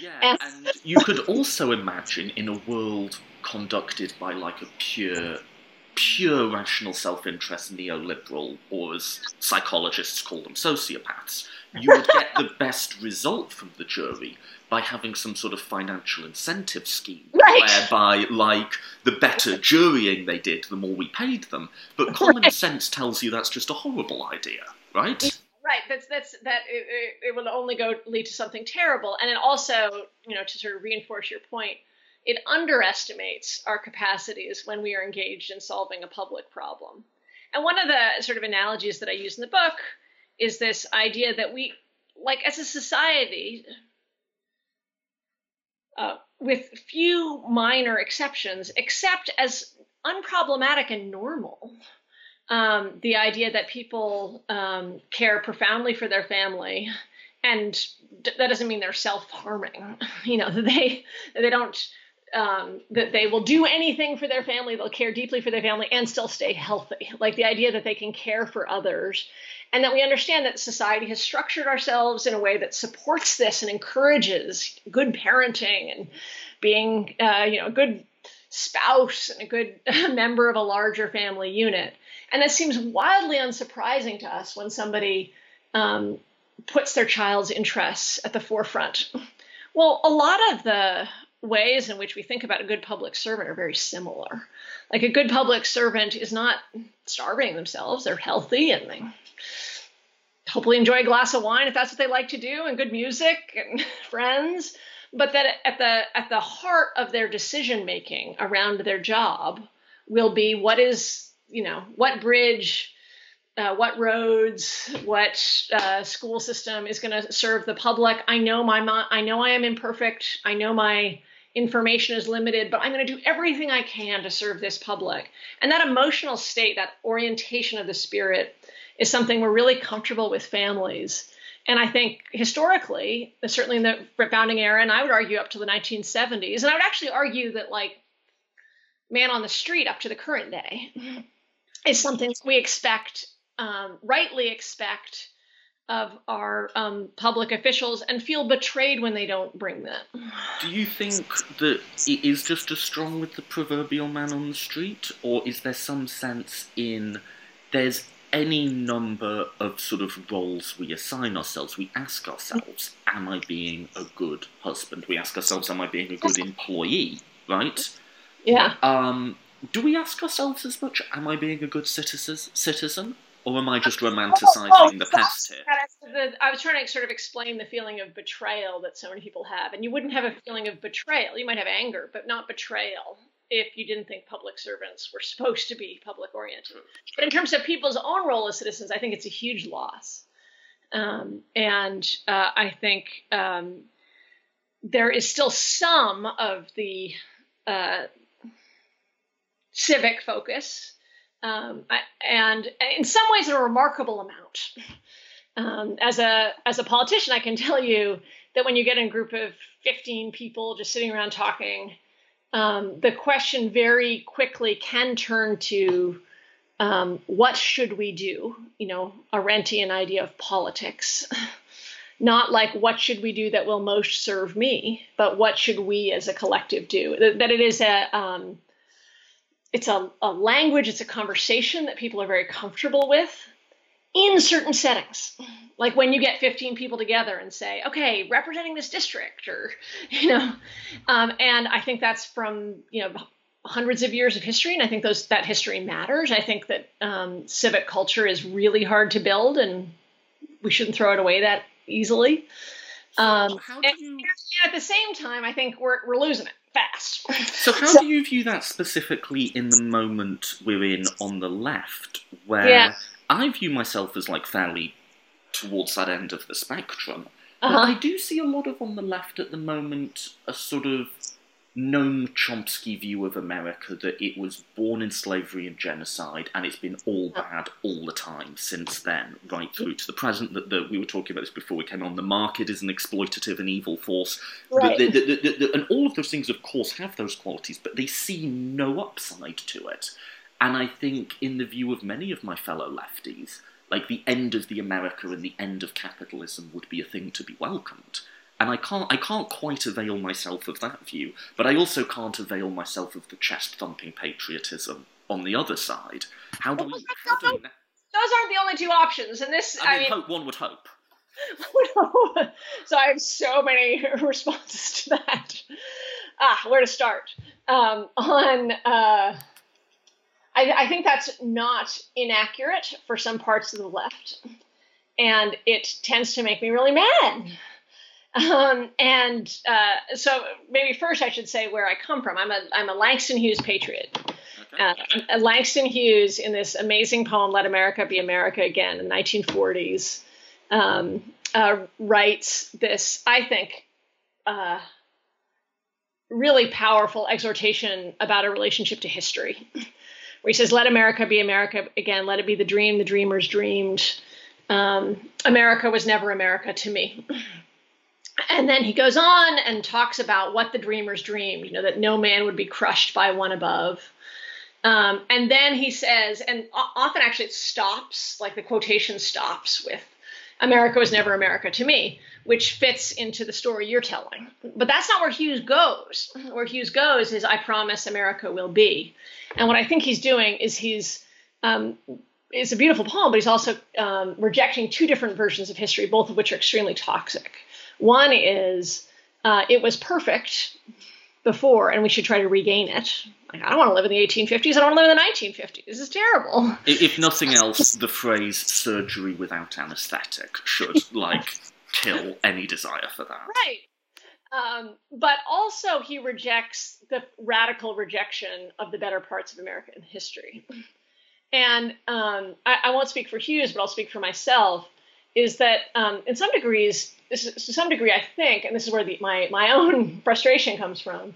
Yeah, and you could also imagine in a world conducted by like a pure... pure rational self-interest neoliberal, or as psychologists call them, sociopaths, you would get the best result from the jury by having some sort of financial incentive scheme, right. whereby, like, the better jurying they did, the more we paid them. But common right. sense tells you that's just a horrible idea, right? Right, that's, that's, that it, it will only go lead to something terrible. And it also, you know, to sort of reinforce your point, it underestimates our capacities when we are engaged in solving a public problem. And one of the sort of analogies that I use in the book is this idea that we, like as a society, uh, with few minor exceptions, accept as unproblematic and normal um, the idea that people um, care profoundly for their family. And that doesn't mean they're self-harming, you know, that they, they don't... Um, that they will do anything for their family, they'll care deeply for their family and still stay healthy. Like the idea that they can care for others, and that we understand that society has structured ourselves in a way that supports this and encourages good parenting and being, uh, you know, a good spouse and a good member of a larger family unit. And that seems wildly unsurprising to us when somebody um, puts their child's interests at the forefront. Well, a lot of the ways in which we think about a good public servant are very similar. Like a good public servant is not starving themselves, they're healthy and they hopefully enjoy a glass of wine if that's what they like to do, and good music and friends. But that at the at the heart of their decision making around their job will be what is, you know, what bridge, uh, what roads, what uh, school system is going to serve the public. I know my mom, I know I am imperfect. I know my information is limited, but I'm going to do everything I can to serve this public. And that emotional state, that orientation of the spirit, is something we're really comfortable with families. And I think historically, certainly in the founding era, and I would argue up to the nineteen seventies, and I would actually argue that like man on the street up to the current day is something we expect, um, rightly expect of our um, public officials and feel betrayed when they don't bring that. Do you think that it is just as strong with the proverbial man on the street, or is there some sense in there's any number of sort of roles we assign ourselves? We ask ourselves, am I being a good husband? We ask ourselves, am I being a good employee, right? Yeah. Um, do we ask ourselves as much, am I being a good citizen? Or am I just romanticizing oh, oh, the past here? I was trying to sort of explain the feeling of betrayal that so many people have. And you wouldn't have a feeling of betrayal. You might have anger, but not betrayal if you didn't think public servants were supposed to be public oriented. But in terms of people's own role as citizens, I think it's a huge loss. Um, and uh, I think um, there is still some of the uh, civic focus, um, I, and in some ways a remarkable amount. Um, as a as a politician, I can tell you that when you get a group of fifteen people just sitting around talking, um, the question very quickly can turn to um, what should we do? You know, Arendtian idea of politics, not like what should we do that will most serve me, but what should we as a collective do? That, that it is a um, it's a, a language, it's a conversation that people are very comfortable with. In certain settings, like when you get fifteen people together and say, okay, representing this district or, you know, um, and I think that's from, you know, hundreds of years of history. And I think those that history matters. I think that um, civic culture is really hard to build and we shouldn't throw it away that easily. So um, how do you... and at the same time, I think we're, we're losing it fast. So how so, do you view that specifically in the moment we're in on the left where... Yeah. I view myself as, like, fairly towards that end of the spectrum. Uh-huh. But I do see a lot of, on the left at the moment, a sort of Noam Chomsky view of America that it was born in slavery and genocide, and it's been all bad all the time since then, right through to the present. That the, we were talking about this before we came on. The market is an exploitative and evil force. Right. The, the, the, the, the, and all of those things, of course, have those qualities, but they see no upside to it. And I think, in the view of many of my fellow lefties, like the end of the America and the end of capitalism would be a thing to be welcomed. And I can't, I can't quite avail myself of that view, but I also can't avail myself of the chest-thumping patriotism on the other side. How do we? Well, how do we... Those aren't the only two options, and this. I, I mean, mean, hope one would hope. So I have so many responses to that. Ah, where to start? Um, on. Uh... I, I think that's not inaccurate for some parts of the left, and it tends to make me really mad. Um, and uh, so maybe first I should say where I come from. I'm a I'm a Langston Hughes patriot. Uh, Langston Hughes, in this amazing poem, Let America Be America Again, in the nineteen forties, um, uh, writes this, I think, uh, really powerful exhortation about a relationship to history. Where he says, let America be America again. Let it be the dream the dreamers dreamed. Um, America was never America to me. And then he goes on and talks about what the dreamers dreamed, you know, that no man would be crushed by one above. Um, and then he says, and often actually it stops, like the quotation stops with, America was never America to me, which fits into the story you're telling. But that's not where Hughes goes. Where Hughes goes is, I promise America will be. And what I think he's doing is he's, um, it's a beautiful poem, but he's also um, rejecting two different versions of history, both of which are extremely toxic. One is, uh, it was perfect before, and we should try to regain it. Like, I don't want to live in the eighteen fifties. I don't want to live in the nineteen fifties. This is terrible. If nothing else, the phrase surgery without anesthetic should, like, kill any desire for that. Right. Um, but also he rejects the radical rejection of the better parts of American history. And um, I, I won't speak for Hughes, but I'll speak for myself, is that um, in some degrees, this is, to some degree, I think, and this is where the, my, my own frustration comes from,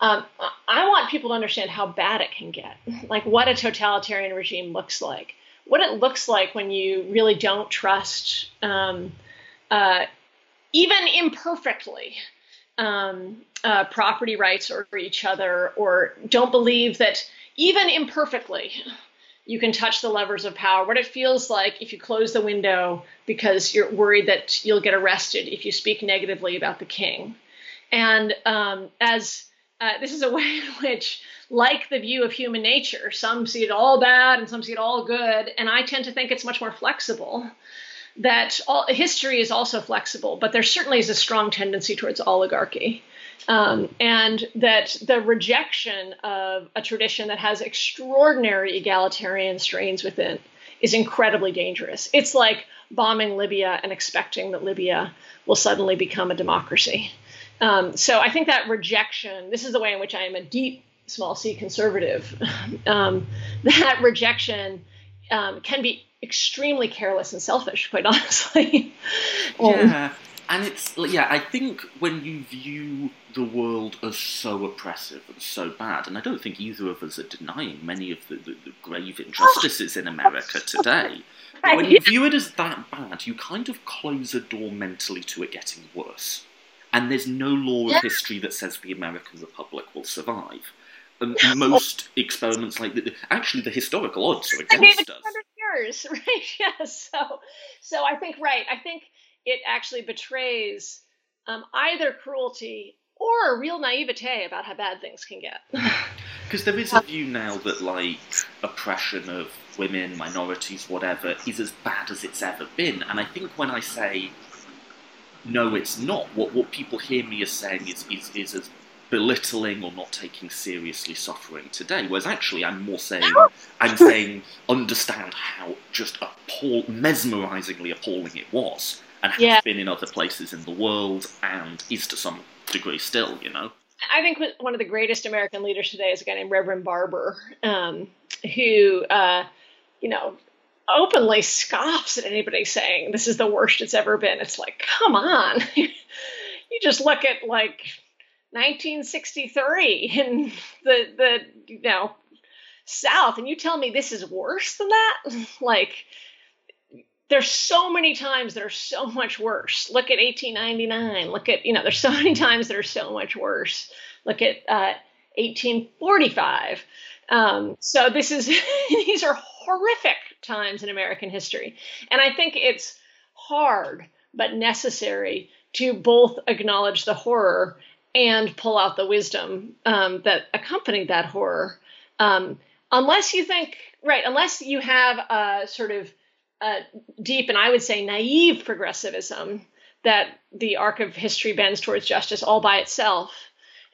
um, I want people to understand how bad it can get, like what a totalitarian regime looks like, what it looks like when you really don't trust, um, uh, even imperfectly, um, uh, property rights or each other, or don't believe that even imperfectly you can touch the levers of power, what it feels like if you close the window because you're worried that you'll get arrested if you speak negatively about the king. And um, as uh, this is a way in which, like the view of human nature, some see it all bad and some see it all good. And I tend to think it's much more flexible, that all, history is also flexible, but there certainly is a strong tendency towards oligarchy. Um, and that the rejection of a tradition that has extraordinary egalitarian strains within is incredibly dangerous. It's like bombing Libya and expecting that Libya will suddenly become a democracy. Um, so I think that rejection, this is the way in which I am a deep small c conservative, um, that rejection um, can be extremely careless and selfish, quite honestly. um, yeah. And it's, yeah, I think when you view the world as so oppressive and so bad, and I don't think either of us are denying many of the, the, the grave injustices in America today, but when you view it as that bad, you kind of close a door mentally to it getting worse. And there's no law of history that says the American Republic will survive. And most experiments like that, actually the historical odds are against us. one hundred years, right? Yes. So, so I think, right, I think... it actually betrays um, either cruelty or a real naivete about how bad things can get. Because there is a view now that, like, oppression of women, minorities, whatever, is as bad as it's ever been. And I think when I say, no, it's not, what what people hear me as saying is, is, is as belittling or not taking seriously suffering today. Whereas actually I'm more saying, I'm saying, understand how just appall- mesmerizingly appalling it was. And has yeah. been in other places in the world, and is to some degree still, you know. I think one of the greatest American leaders today is a guy named Reverend Barber, um, who, uh, you know, openly scoffs at anybody saying this is the worst it's ever been. It's like, come on. You just look at, like, nineteen sixty-three in the, the you know, South, and you tell me this is worse than that? Like... there's so many times that are so much worse. Look at eighteen ninety-nine. Look at, you know, there's so many times that are so much worse. Look at uh, eighteen forty-five. Um, so this is, these are horrific times in American history. And I think it's hard, but necessary to both acknowledge the horror and pull out the wisdom um, that accompanied that horror. Um, unless you think, right, unless you have a sort of, Uh, deep and I would say naive progressivism that the arc of history bends towards justice all by itself.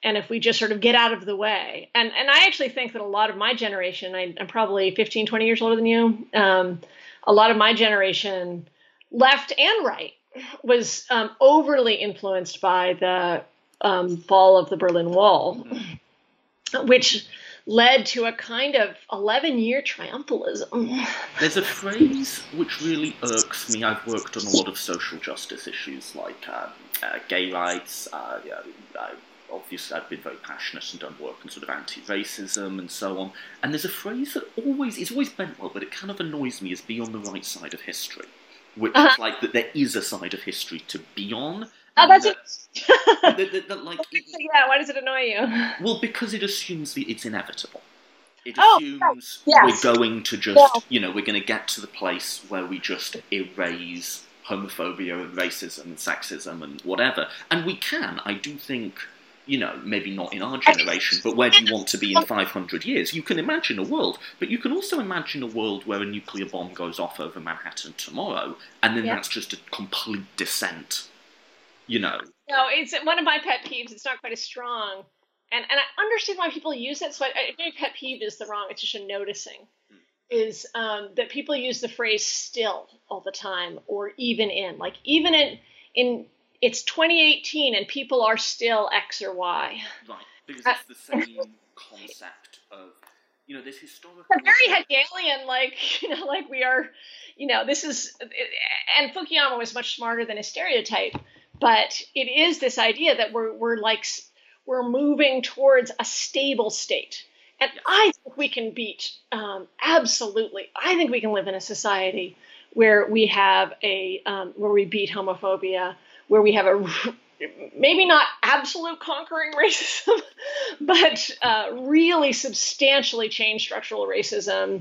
And if we just sort of get out of the way, and and I actually think that a lot of my generation, I, I'm probably fifteen, twenty years older than you. Um, a lot of my generation, left and right, was um, overly influenced by the um, fall of the Berlin Wall, which led to a kind of eleven-year triumphalism. There's a phrase which really irks me. I've worked on a lot of social justice issues like um, uh, gay rights. Uh, yeah, I, obviously, I've been very passionate and done work on sort of anti-racism and so on. And there's a phrase that always is always meant well, but it kind of annoys me, is be on the right side of history, which uh-huh. is like that there is a side of history to be on. Oh, that's that, a... that, that, that, like, yeah, why does it annoy you? Well, because it assumes the, it's inevitable. It assumes oh, yes. we're going to just, yeah. you know, we're going to get to the place where we just erase homophobia and racism and sexism and whatever. And we can, I do think, you know, maybe not in our generation, but where do you want to be in five hundred years? You can imagine a world, but you can also imagine a world where a nuclear bomb goes off over Manhattan tomorrow, and then yeah. that's just a complete descent. You know. No, it's one of my pet peeves. It's not quite as strong. And and I understand why people use it. So I, I think pet peeve is the wrong, it's just a noticing, mm. is um, that people use the phrase still all the time, or even in. Like even in, in it's twenty eighteen and people are still X or Y. Right, because it's the same concept of, you know, this historical... It's very Hegelian, like, you know, like we are, you know, this is... And Fukuyama was much smarter than his stereotype. But it is this idea that we're we're like we're moving towards a stable state, and I think we can beat um, absolutely. I think we can live in a society where we have a um, where we beat homophobia, where we have a maybe not absolute conquering racism, but uh, really substantially change structural racism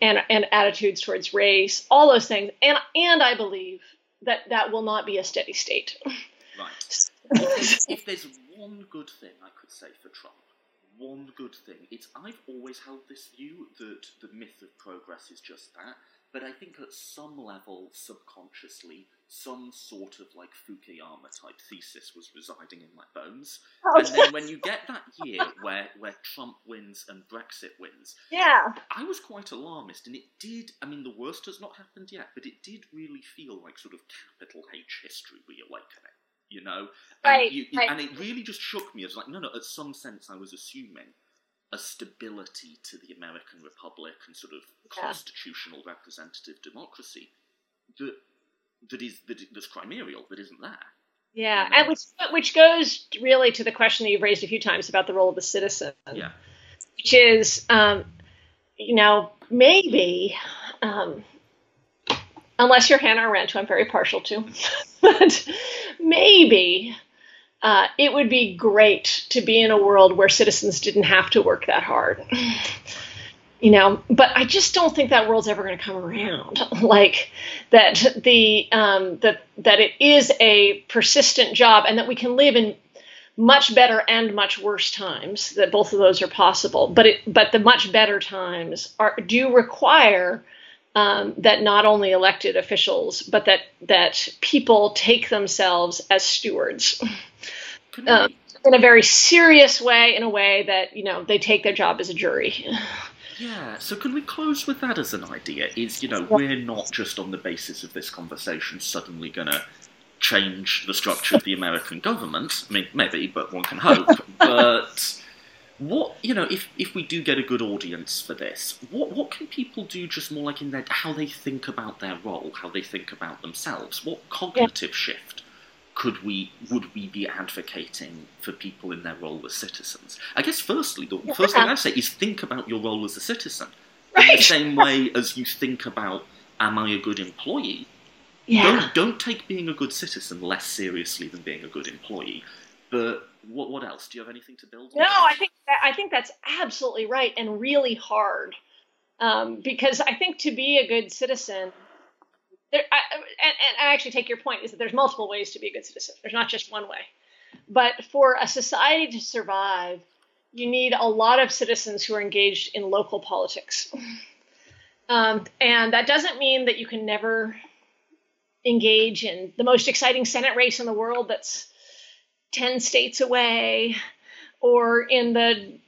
and and attitudes towards race, all those things, and and I believe. That that will not be a steady state. Right. If, if there's one good thing I could say for Trump, one good thing, it's I've always held this view that the myth of progress is just that, but I think at some level, subconsciously, some sort of like Fukuyama type thesis was residing in my bones. Oh, and yes. Then when you get that year where, where Trump wins and Brexit wins, yeah, I was quite alarmist, and it did, I mean, the worst has not happened yet, but it did really feel like sort of capital H history reawakening, you know? And, right, you, right. and it really just shook me. I was like, no, no, at some sense I was assuming a stability to the American Republic and sort of yeah. constitutional representative democracy that that is that, that's chimerial, that isn't there. Yeah, and which which goes really to the question that you've raised a few times about the role of the citizen, yeah. which is, um, you know, maybe, um, unless you're Hannah Arendt, who I'm very partial to, but maybe uh, it would be great to be in a world where citizens didn't have to work that hard, you know, but I just don't think that world's ever going to come around. Like, that the um, that that it is a persistent job, and that we can live in much better and much worse times. That both of those are possible, but it but the much better times are do require um, that not only elected officials, but that that people take themselves as stewards um, in a very serious way, in a way that, you know, they take their job as a jury. Yeah, so can we close with that as an idea? Is, you know, we're not just on the basis of this conversation suddenly going to change the structure of the American government. I mean, maybe, but one can hope. But what, you know, if, if we do get a good audience for this, what what can people do just more like in their, how they think about their role, how they think about themselves? What cognitive yeah. shift could we, would we be advocating for people in their role as citizens? I guess firstly, the yeah. first thing I'd say is think about your role as a citizen. Right. In the same way as you think about, am I a good employee? Yeah. Don't, don't take being a good citizen less seriously than being a good employee. But what what else? Do you have anything to build on? No, I think that, I think that's absolutely right and really hard. Um, because I think to be a good citizen... There, I, and, and I actually take your point, is that there's multiple ways to be a good citizen. There's not just one way. But for a society to survive, you need a lot of citizens who are engaged in local politics. Um, and that doesn't mean that you can never engage in the most exciting Senate race in the world that's ten states away, or in the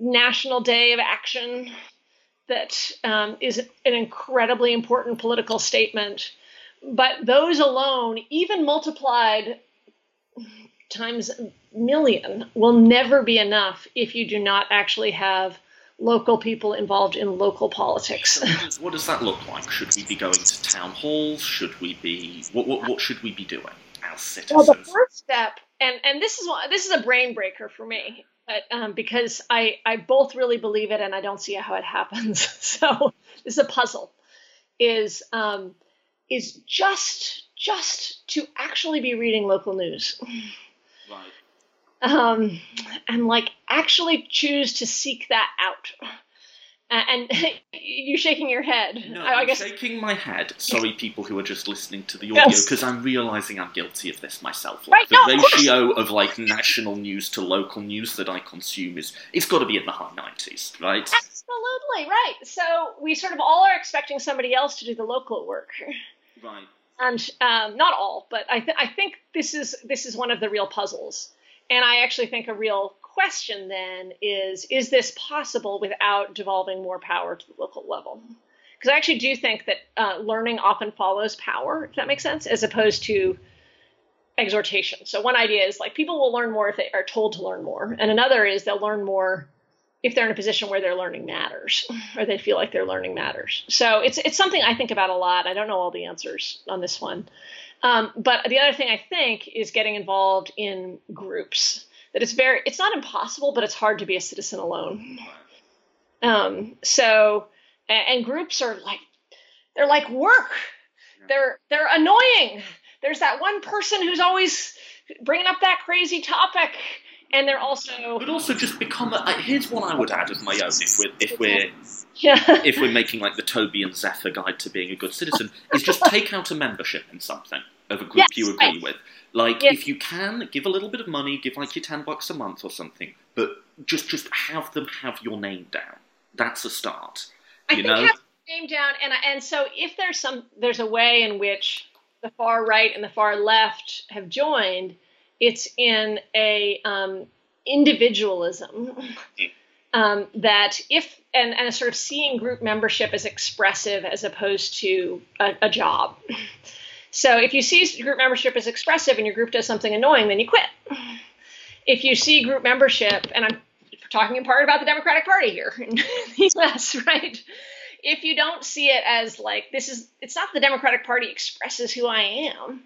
National Day of Action that um, is an incredibly important political statement. But those alone, even multiplied times a million, will never be enough if you do not actually have local people involved in local politics. So what does that look like? Should we be going to town halls? Should we be, what, what, what should we be doing as citizens? Well, the first step, and, and this is this is a brain breaker for me, But, um, because I, I both really believe it and I don't see how it happens. So this is a puzzle, is um, is just just to actually be reading local news. Right. Um, and like actually choose to seek that out. And, and you're shaking your head. No, I, I'm I guess... shaking my head. Sorry, people who are just listening to the audio, because yes. I'm realising I'm guilty of this myself. Like, right, the no, ratio of, of like national news to local news that I consume is, it's got to be in the high nineties, right? Absolutely, right. So we sort of all are expecting somebody else to do the local work. Right. And um, not all, but I, th- I think this is this is one of the real puzzles. And I actually think a real question then is, is this possible without devolving more power to the local level? Because I actually do think that uh, learning often follows power, if that makes sense, as opposed to exhortation. So one idea is like people will learn more if they are told to learn more. And another is they'll learn more if they're in a position where their learning matters or they feel like their learning matters. So it's it's something I think about a lot. I don't know all the answers on this one. Um, but the other thing I think is getting involved in groups. That it's very, it's not impossible, but it's hard to be a citizen alone. Um, so, and, and groups are like, they're like work. Yeah. They're, they're annoying. There's that one person who's always bringing up that crazy topic. And they're also... But also just become a... Here's one I would add of my own, if we're, if we're, yeah. if we're making like the Toby and Zephyr guide to being a good citizen, is just take out a membership in something of a group yes, you agree right. with. Like, yes. if you can, give a little bit of money, give like your ten bucks a month or something, but just, just have them have your name down. That's a start. You I think know? Have your name down, and and so if there's some, there's a way in which the far right and the far left have joined... It's in a um, individualism um, that if and, and a sort of seeing group membership as expressive as opposed to a, a job. So if you see group membership as expressive and your group does something annoying, then you quit. If you see group membership, and I'm talking in part about the Democratic Party here in the U S, right? If you don't see it as like, this is, it's not the Democratic Party expresses who I am.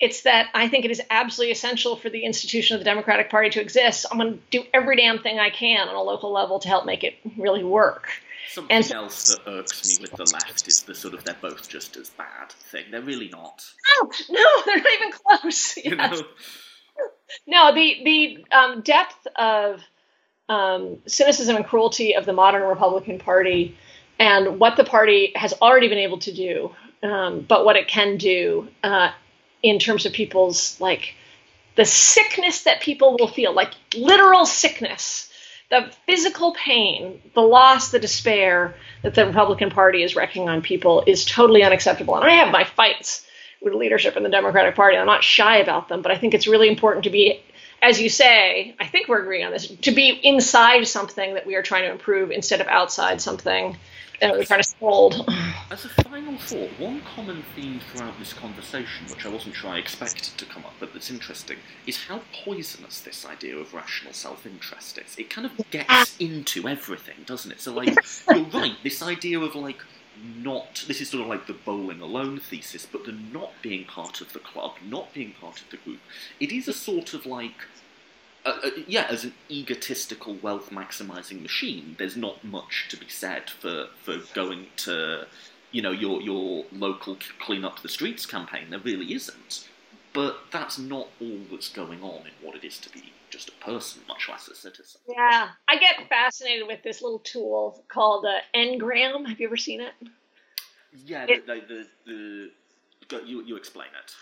It's that I think it is absolutely essential for the institution of the Democratic Party to exist. I'm going to do every damn thing I can on a local level to help make it really work. Something and, else that irks me with the left is the sort of they're both just as bad thing. They're really not. No, no, they're not even close. Yes. You know? No, the the um, depth of um, cynicism and cruelty of the modern Republican Party and what the party has already been able to do, um, but what it can do uh in terms of people's, like, the sickness that people will feel, like literal sickness, the physical pain, the loss, the despair that the Republican Party is wrecking on people is totally unacceptable. And I have my fights with leadership in the Democratic Party. I'm not shy about them, but I think it's really important to be, as you say, I think we're agreeing on this, to be inside something that we are trying to improve instead of outside something that we're trying to scold. As a final thought, one common theme throughout this conversation, which I wasn't sure I expected to come up, but that's interesting, is how poisonous this idea of rational self-interest is. It kind of gets into everything, doesn't it? So, like, you're right, this idea of, like, not, this is sort of like the bowling alone thesis, but the not being part of the club, not being part of the group, it is a sort of like, uh, uh, yeah, as an egotistical wealth-maximising machine, there's not much to be said for, for going to, you know, your, your local clean up the streets campaign. There really isn't. But that's not all that's going on in what it is to be just a person, much less a citizen. Yeah, I get fascinated with this little tool called uh, Ngram. Have you ever seen it? Yeah, it, the, the, the, the you you explain it.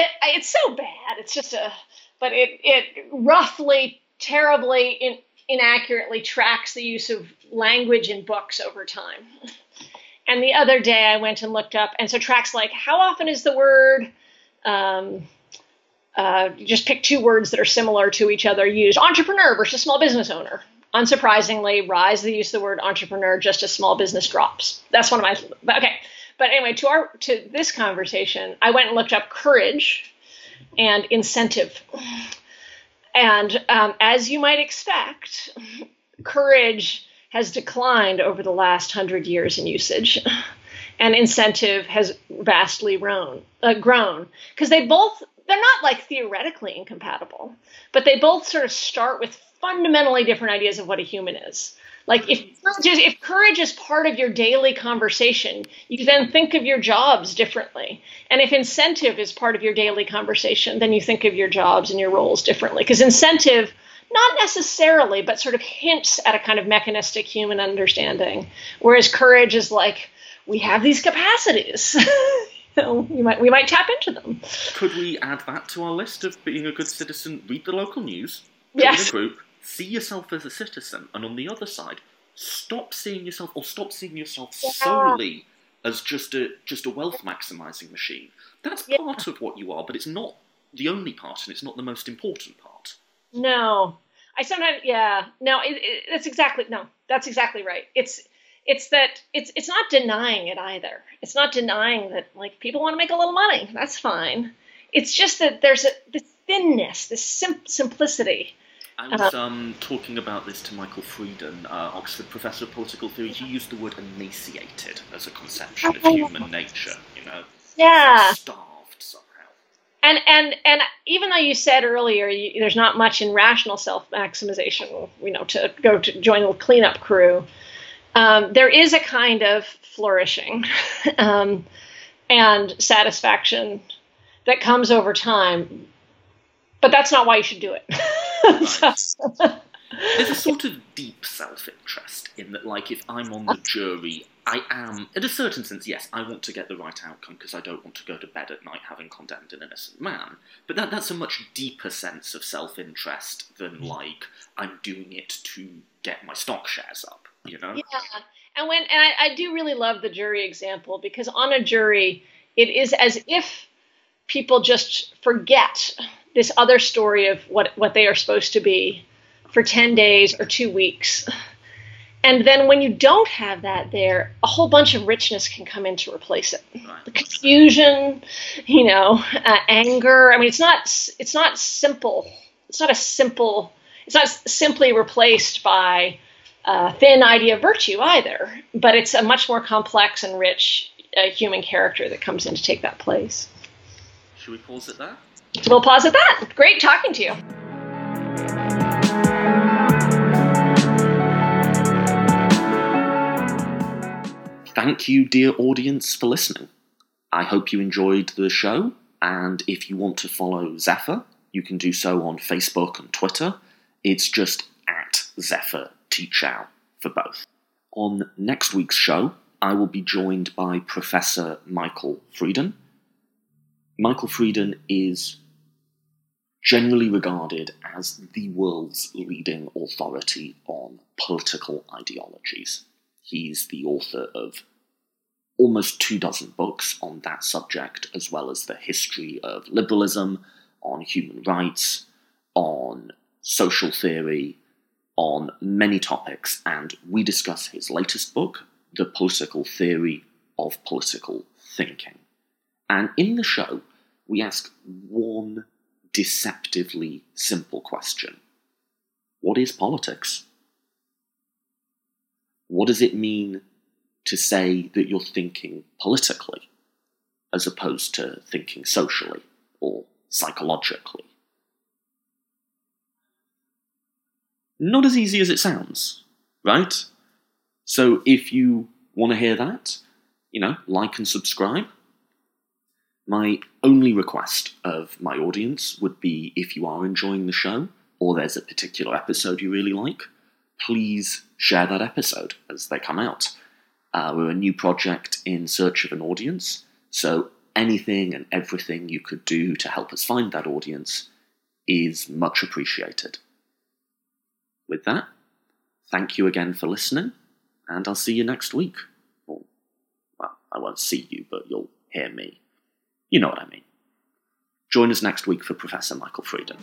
It it's so bad. It's just a, but it it roughly, terribly, in, inaccurately tracks the use of language in books over time. And the other day I went and looked up, and so tracks like how often is the word. Um, uh, you just pick two words that are similar to each other used. Entrepreneur versus small business owner. Unsurprisingly, rise the use of the word entrepreneur just as small business drops. That's one of my, but okay. But anyway, to our to this conversation, I went and looked up courage and incentive. And um, as you might expect, courage has declined over the last hundred years in usage. And incentive has vastly grown, uh, grown because they both, they're not like theoretically incompatible, but they both sort of start with fundamentally different ideas of what a human is. Like if, if courage is part of your daily conversation, you then think of your jobs differently. And if incentive is part of your daily conversation, then you think of your jobs and your roles differently, because incentive, not necessarily, but sort of hints at a kind of mechanistic human understanding, whereas courage is like, we have these capacities. you know, we might we might tap into them. Could we add that to our list of being a good citizen? Read the local news, join yes. a group, see yourself as a citizen, and on the other side, stop seeing yourself or stop seeing yourself yeah. solely as just a just a wealth maximizing machine. That's yeah. part of what you are, but it's not the only part, and it's not the most important part. No, I sometimes yeah. No, it, it, that's exactly no. That's exactly right. It's. It's that it's it's not denying it either. It's not denying that like people want to make a little money. That's fine. It's just that there's a this thinness, this sim- simplicity. I was uh, um, talking about this to Michael Freeden, uh, Oxford professor of political theory. He used the word emaciated as a conception of human nature. You know, yeah, starved somehow. And and and even though you said earlier you, there's not much in rational self-maximization, you know, to go to join the cleanup crew. Um, there is a kind of flourishing um, and satisfaction that comes over time, but that's not why you should do it. Right. So. There's a sort of deep self-interest in that, like, if I'm on the jury, I am, in a certain sense, yes, I want to get the right outcome because I don't want to go to bed at night having condemned an innocent man. But that, that's a much deeper sense of self-interest than, like, I'm doing it to get my stock shares up. You know? Yeah, and when and I, I do really love the jury example, because on a jury, it is as if people just forget this other story of what, what they are supposed to be for ten days or two weeks. And then when you don't have that there, a whole bunch of richness can come in to replace it. Right. The confusion, you know, uh, anger. I mean, it's not it's not simple. It's not a simple It's not simply replaced by a thin idea of virtue either, but it's a much more complex and rich uh, human character that comes in to take that place. Should we pause at that? We'll pause at that. Great talking to you. Thank you, dear audience, for listening. I hope you enjoyed the show, and if you want to follow Zephyr, you can do so on Facebook and Twitter. It's just at Zephyr Teachout for both. On next week's show, I will be joined by Professor Michael Freeden. Michael Freeden is generally regarded as the world's leading authority on political ideologies. He's the author of almost two dozen books on that subject, as well as the history of liberalism, on human rights, on social theory, on many topics, and we discuss his latest book, The Political Theory of Political Thinking. And in the show, we ask one deceptively simple question. What is politics? What does it mean to say that you're thinking politically, as opposed to thinking socially or psychologically? Not as easy as it sounds, right? So if you want to hear that, you know, like and subscribe. My only request of my audience would be, if you are enjoying the show, or there's a particular episode you really like, please share that episode as they come out. Uh, we're a new project in search of an audience, so anything and everything you could do to help us find that audience is much appreciated. With that, thank you again for listening, and I'll see you next week. Or, well, I won't see you, but you'll hear me. You know what I mean. Join us next week for Professor Michael Freeden.